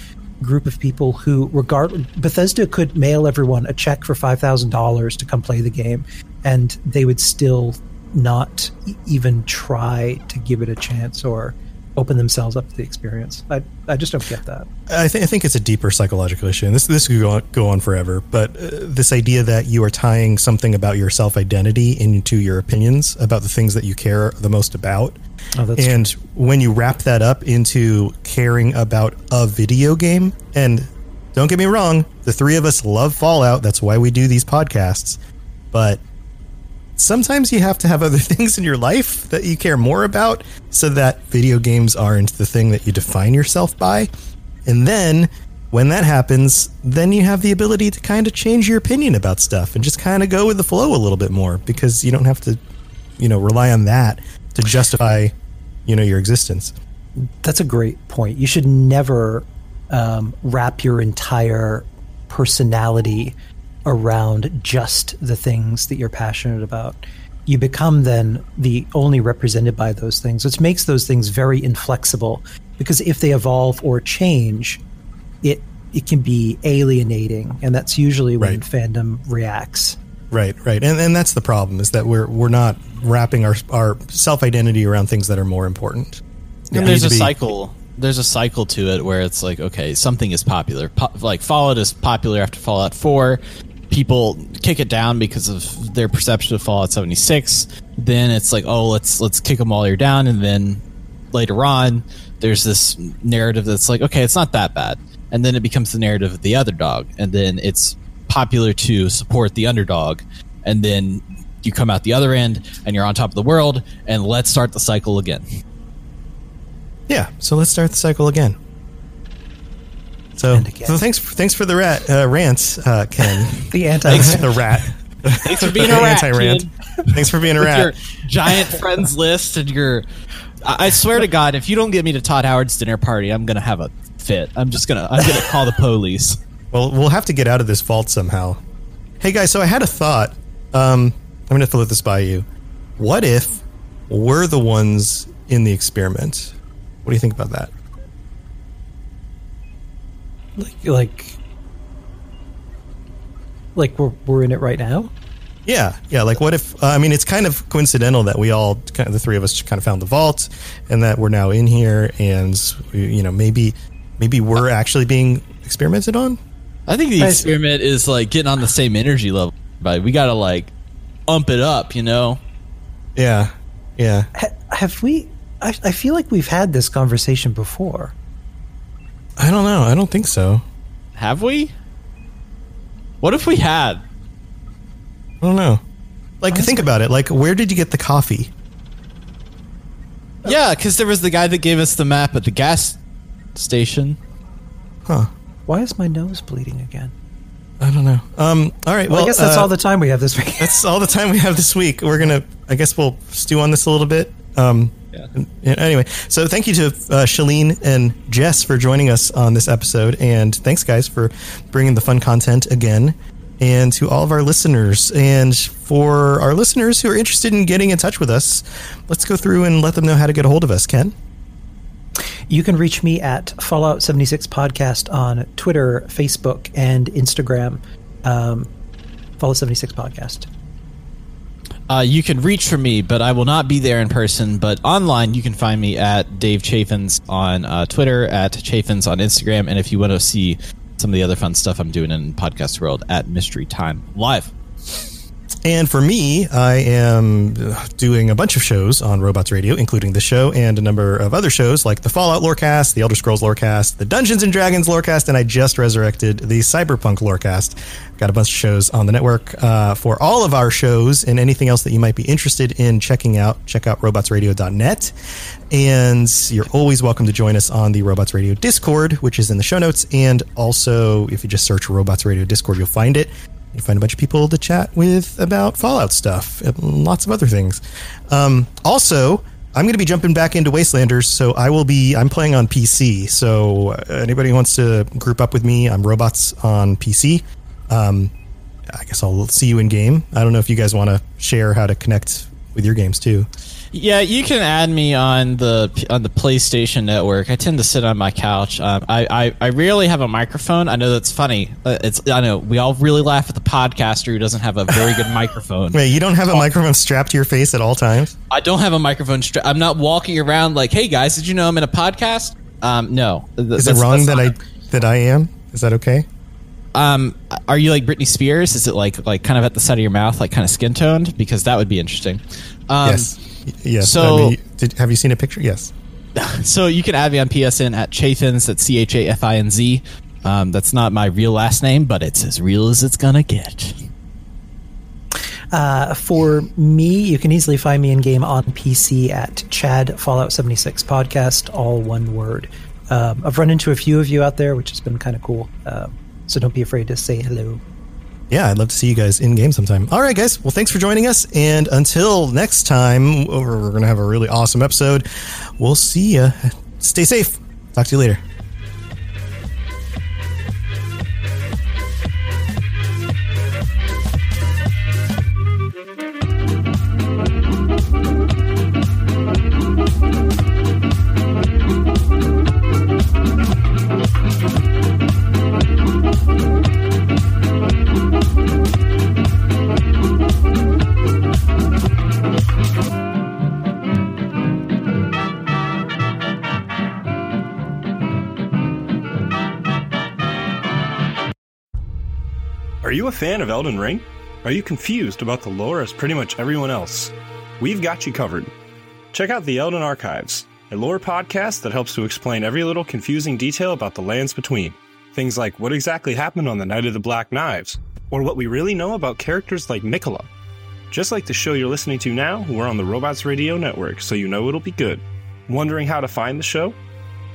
group of people who, regardless, Bethesda could mail everyone a check for five thousand dollars to come play the game, and they would still not even try to give it a chance or open themselves up to the experience. I I just don't get that. I, th- I think it's a deeper psychological issue, and this this could go on, go on forever, but uh, this idea that you are tying something about your self-identity into your opinions about the things that you care the most about. Oh, that's and true. When you wrap that up into caring about a video game, and don't get me wrong, the three of us love Fallout. That's why we do these podcasts. But sometimes you have to have other things in your life that you care more about so that video games aren't the thing that you define yourself by. And then when that happens, then you have the ability to kind of change your opinion about stuff and just kind of go with the flow a little bit more, because you don't have to, you know, rely on that to justify, you know, your existence. That's a great point. You should never um, wrap your entire personality around just the things that you're passionate about. You become then the only represented by those things, which makes those things very inflexible, because if they evolve or change, it it can be alienating, and that's usually when right. fandom reacts. Right, right, and and that's the problem, is that we're we're not wrapping our our self-identity around things that are more important. Yeah. And there's a be- cycle. There's a cycle to it where it's like, okay, something is popular. Po- like Fallout is popular after Fallout four. People kick it down because of their perception of Fallout seventy-six. Then it's like, oh, let's let's kick them all here down. And then later on, there's this narrative that's like, okay, it's not that bad. And then it becomes the narrative of the other dog. And then it's popular to support the underdog. And then you come out the other end and you're on top of the world. And let's start the cycle again. Yeah, so let's start the cycle again. So, again. so thanks, for, thanks for the rat uh, rant, uh, Ken. the anti the rat. Thanks for being a rat. Anti-rant. Thanks for being a rat. With your giant friends list and your. I, I swear to God, if you don't get me to Todd Howard's dinner party, I'm gonna have a fit. I'm just gonna. I'm gonna call the police. Well, we'll have to get out of this vault somehow. Hey guys, so I had a thought. Um, I'm gonna have to let this by you. What if we're the ones in the experiment? What do you think about that? Like, like, like we're we're in it right now. Yeah, yeah. Like, what if? Uh, I mean, it's kind of coincidental that we all, kind of, the three of us, kind of found the vault, and that we're now in here, and you know, maybe, maybe we're actually being experimented on. I think the experiment is like getting on the same energy level. But we gotta like, ump it up, you know. Yeah, yeah. Ha- have we? I, I feel like we've had this conversation before. I don't know. I don't think so. Have we? What if we had? I don't know. Like, think about it. Like, where did you get the coffee? Yeah, because there was the guy that gave us the map at the gas station. Huh. Why is my nose bleeding again? I don't know. Um. All right. Well, well I guess that's uh, all the time we have this week. That's all the time we have this week. We're going to, I guess we'll stew on this a little bit. Um, yeah. And, and anyway, so thank you to uh, Shalene and Jess for joining us on this episode. And thanks, guys, for bringing the fun content again. And to all of our listeners, and for our listeners who are interested in getting in touch with us, let's go through and let them know how to get a hold of us. Ken? You can reach me at Fallout seventy-six Podcast on Twitter, Facebook, and Instagram. Um, Fallout seventy-six Podcast. Uh, you can reach for me, but I will not be there in person. But online, you can find me at Dave Chaffins on uh, Twitter, at Chaffins on Instagram. And if you want to see some of the other fun stuff I'm doing in podcast world, at Mystery Time Live. And for me, I am doing a bunch of shows on Robots Radio, including this show and a number of other shows like the Fallout Lorecast, the Elder Scrolls Lorecast, the Dungeons and Dragons Lorecast, and I just resurrected the Cyberpunk Lorecast. Got a bunch of shows on the network. Uh, for all of our shows and anything else that you might be interested in checking out, check out robots radio dot net. And you're always welcome to join us on the Robots Radio Discord, which is in the show notes. And also, if you just search Robots Radio Discord, you'll find it. You find a bunch of people to chat with about Fallout stuff and lots of other things. Um, also, I'm going to be jumping back into Wastelanders, so I will be, I'm playing on P C. So anybody who wants to group up with me, I'm Robots on P C. Um, I guess I'll see you in game. I don't know if you guys want to share how to connect with your games too. Yeah, you can add me on the on the PlayStation Network. I tend to sit on my couch. Um, I, I I rarely have a microphone. I know that's funny. Uh, it's I know we all really laugh at the podcaster who doesn't have a very good microphone. Wait, you don't have a microphone strapped to your face at all times? I don't have a microphone strapped. I'm not walking around like, hey guys, did you know I'm in a podcast? Um, no. Th- Is it wrong that I it. that I am? Is that okay? Um, are you like Britney Spears? Is it like like kind of at the side of your mouth, like kind of skin toned? Because that would be interesting. Um, yes. Yes. So, I mean, did, have you seen a picture? Yes. So you can add me on P S N at Chaffins. That's C H A F I N Z. Um, that's not my real last name, but it's as real as it's gonna get. Uh, for me, you can easily find me in game on P C at Chad Fallout seventy-six Podcast, all one word. Um, I've run into a few of you out there, which has been kind of cool. Uh, so don't be afraid to say hello. Yeah, I'd love to see you guys in game sometime. All right, guys. Well, thanks for joining us. And until next time, we're, we're going to have a really awesome episode. We'll see ya. Stay safe. Talk to you later. Are you a fan of Elden Ring? Are you confused about the lore as pretty much everyone else? We've got you covered. Check out the Elden Archives, a lore podcast that helps to explain every little confusing detail about the lands between. Things like what exactly happened on the Night of the Black Knives, or what we really know about characters like Mikola. Just like the show you're listening to now, we're on the Robots Radio Network, so you know it'll be good. Wondering how to find the show?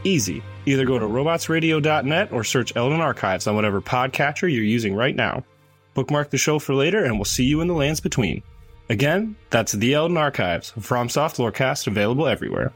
Easy. Either go to robots radio dot net or search Elden Archives on whatever podcatcher you're using right now. Bookmark the show for later, and we'll see you in the lands between. Again, that's the Elden Archives, FromSoft Lorecast, available everywhere.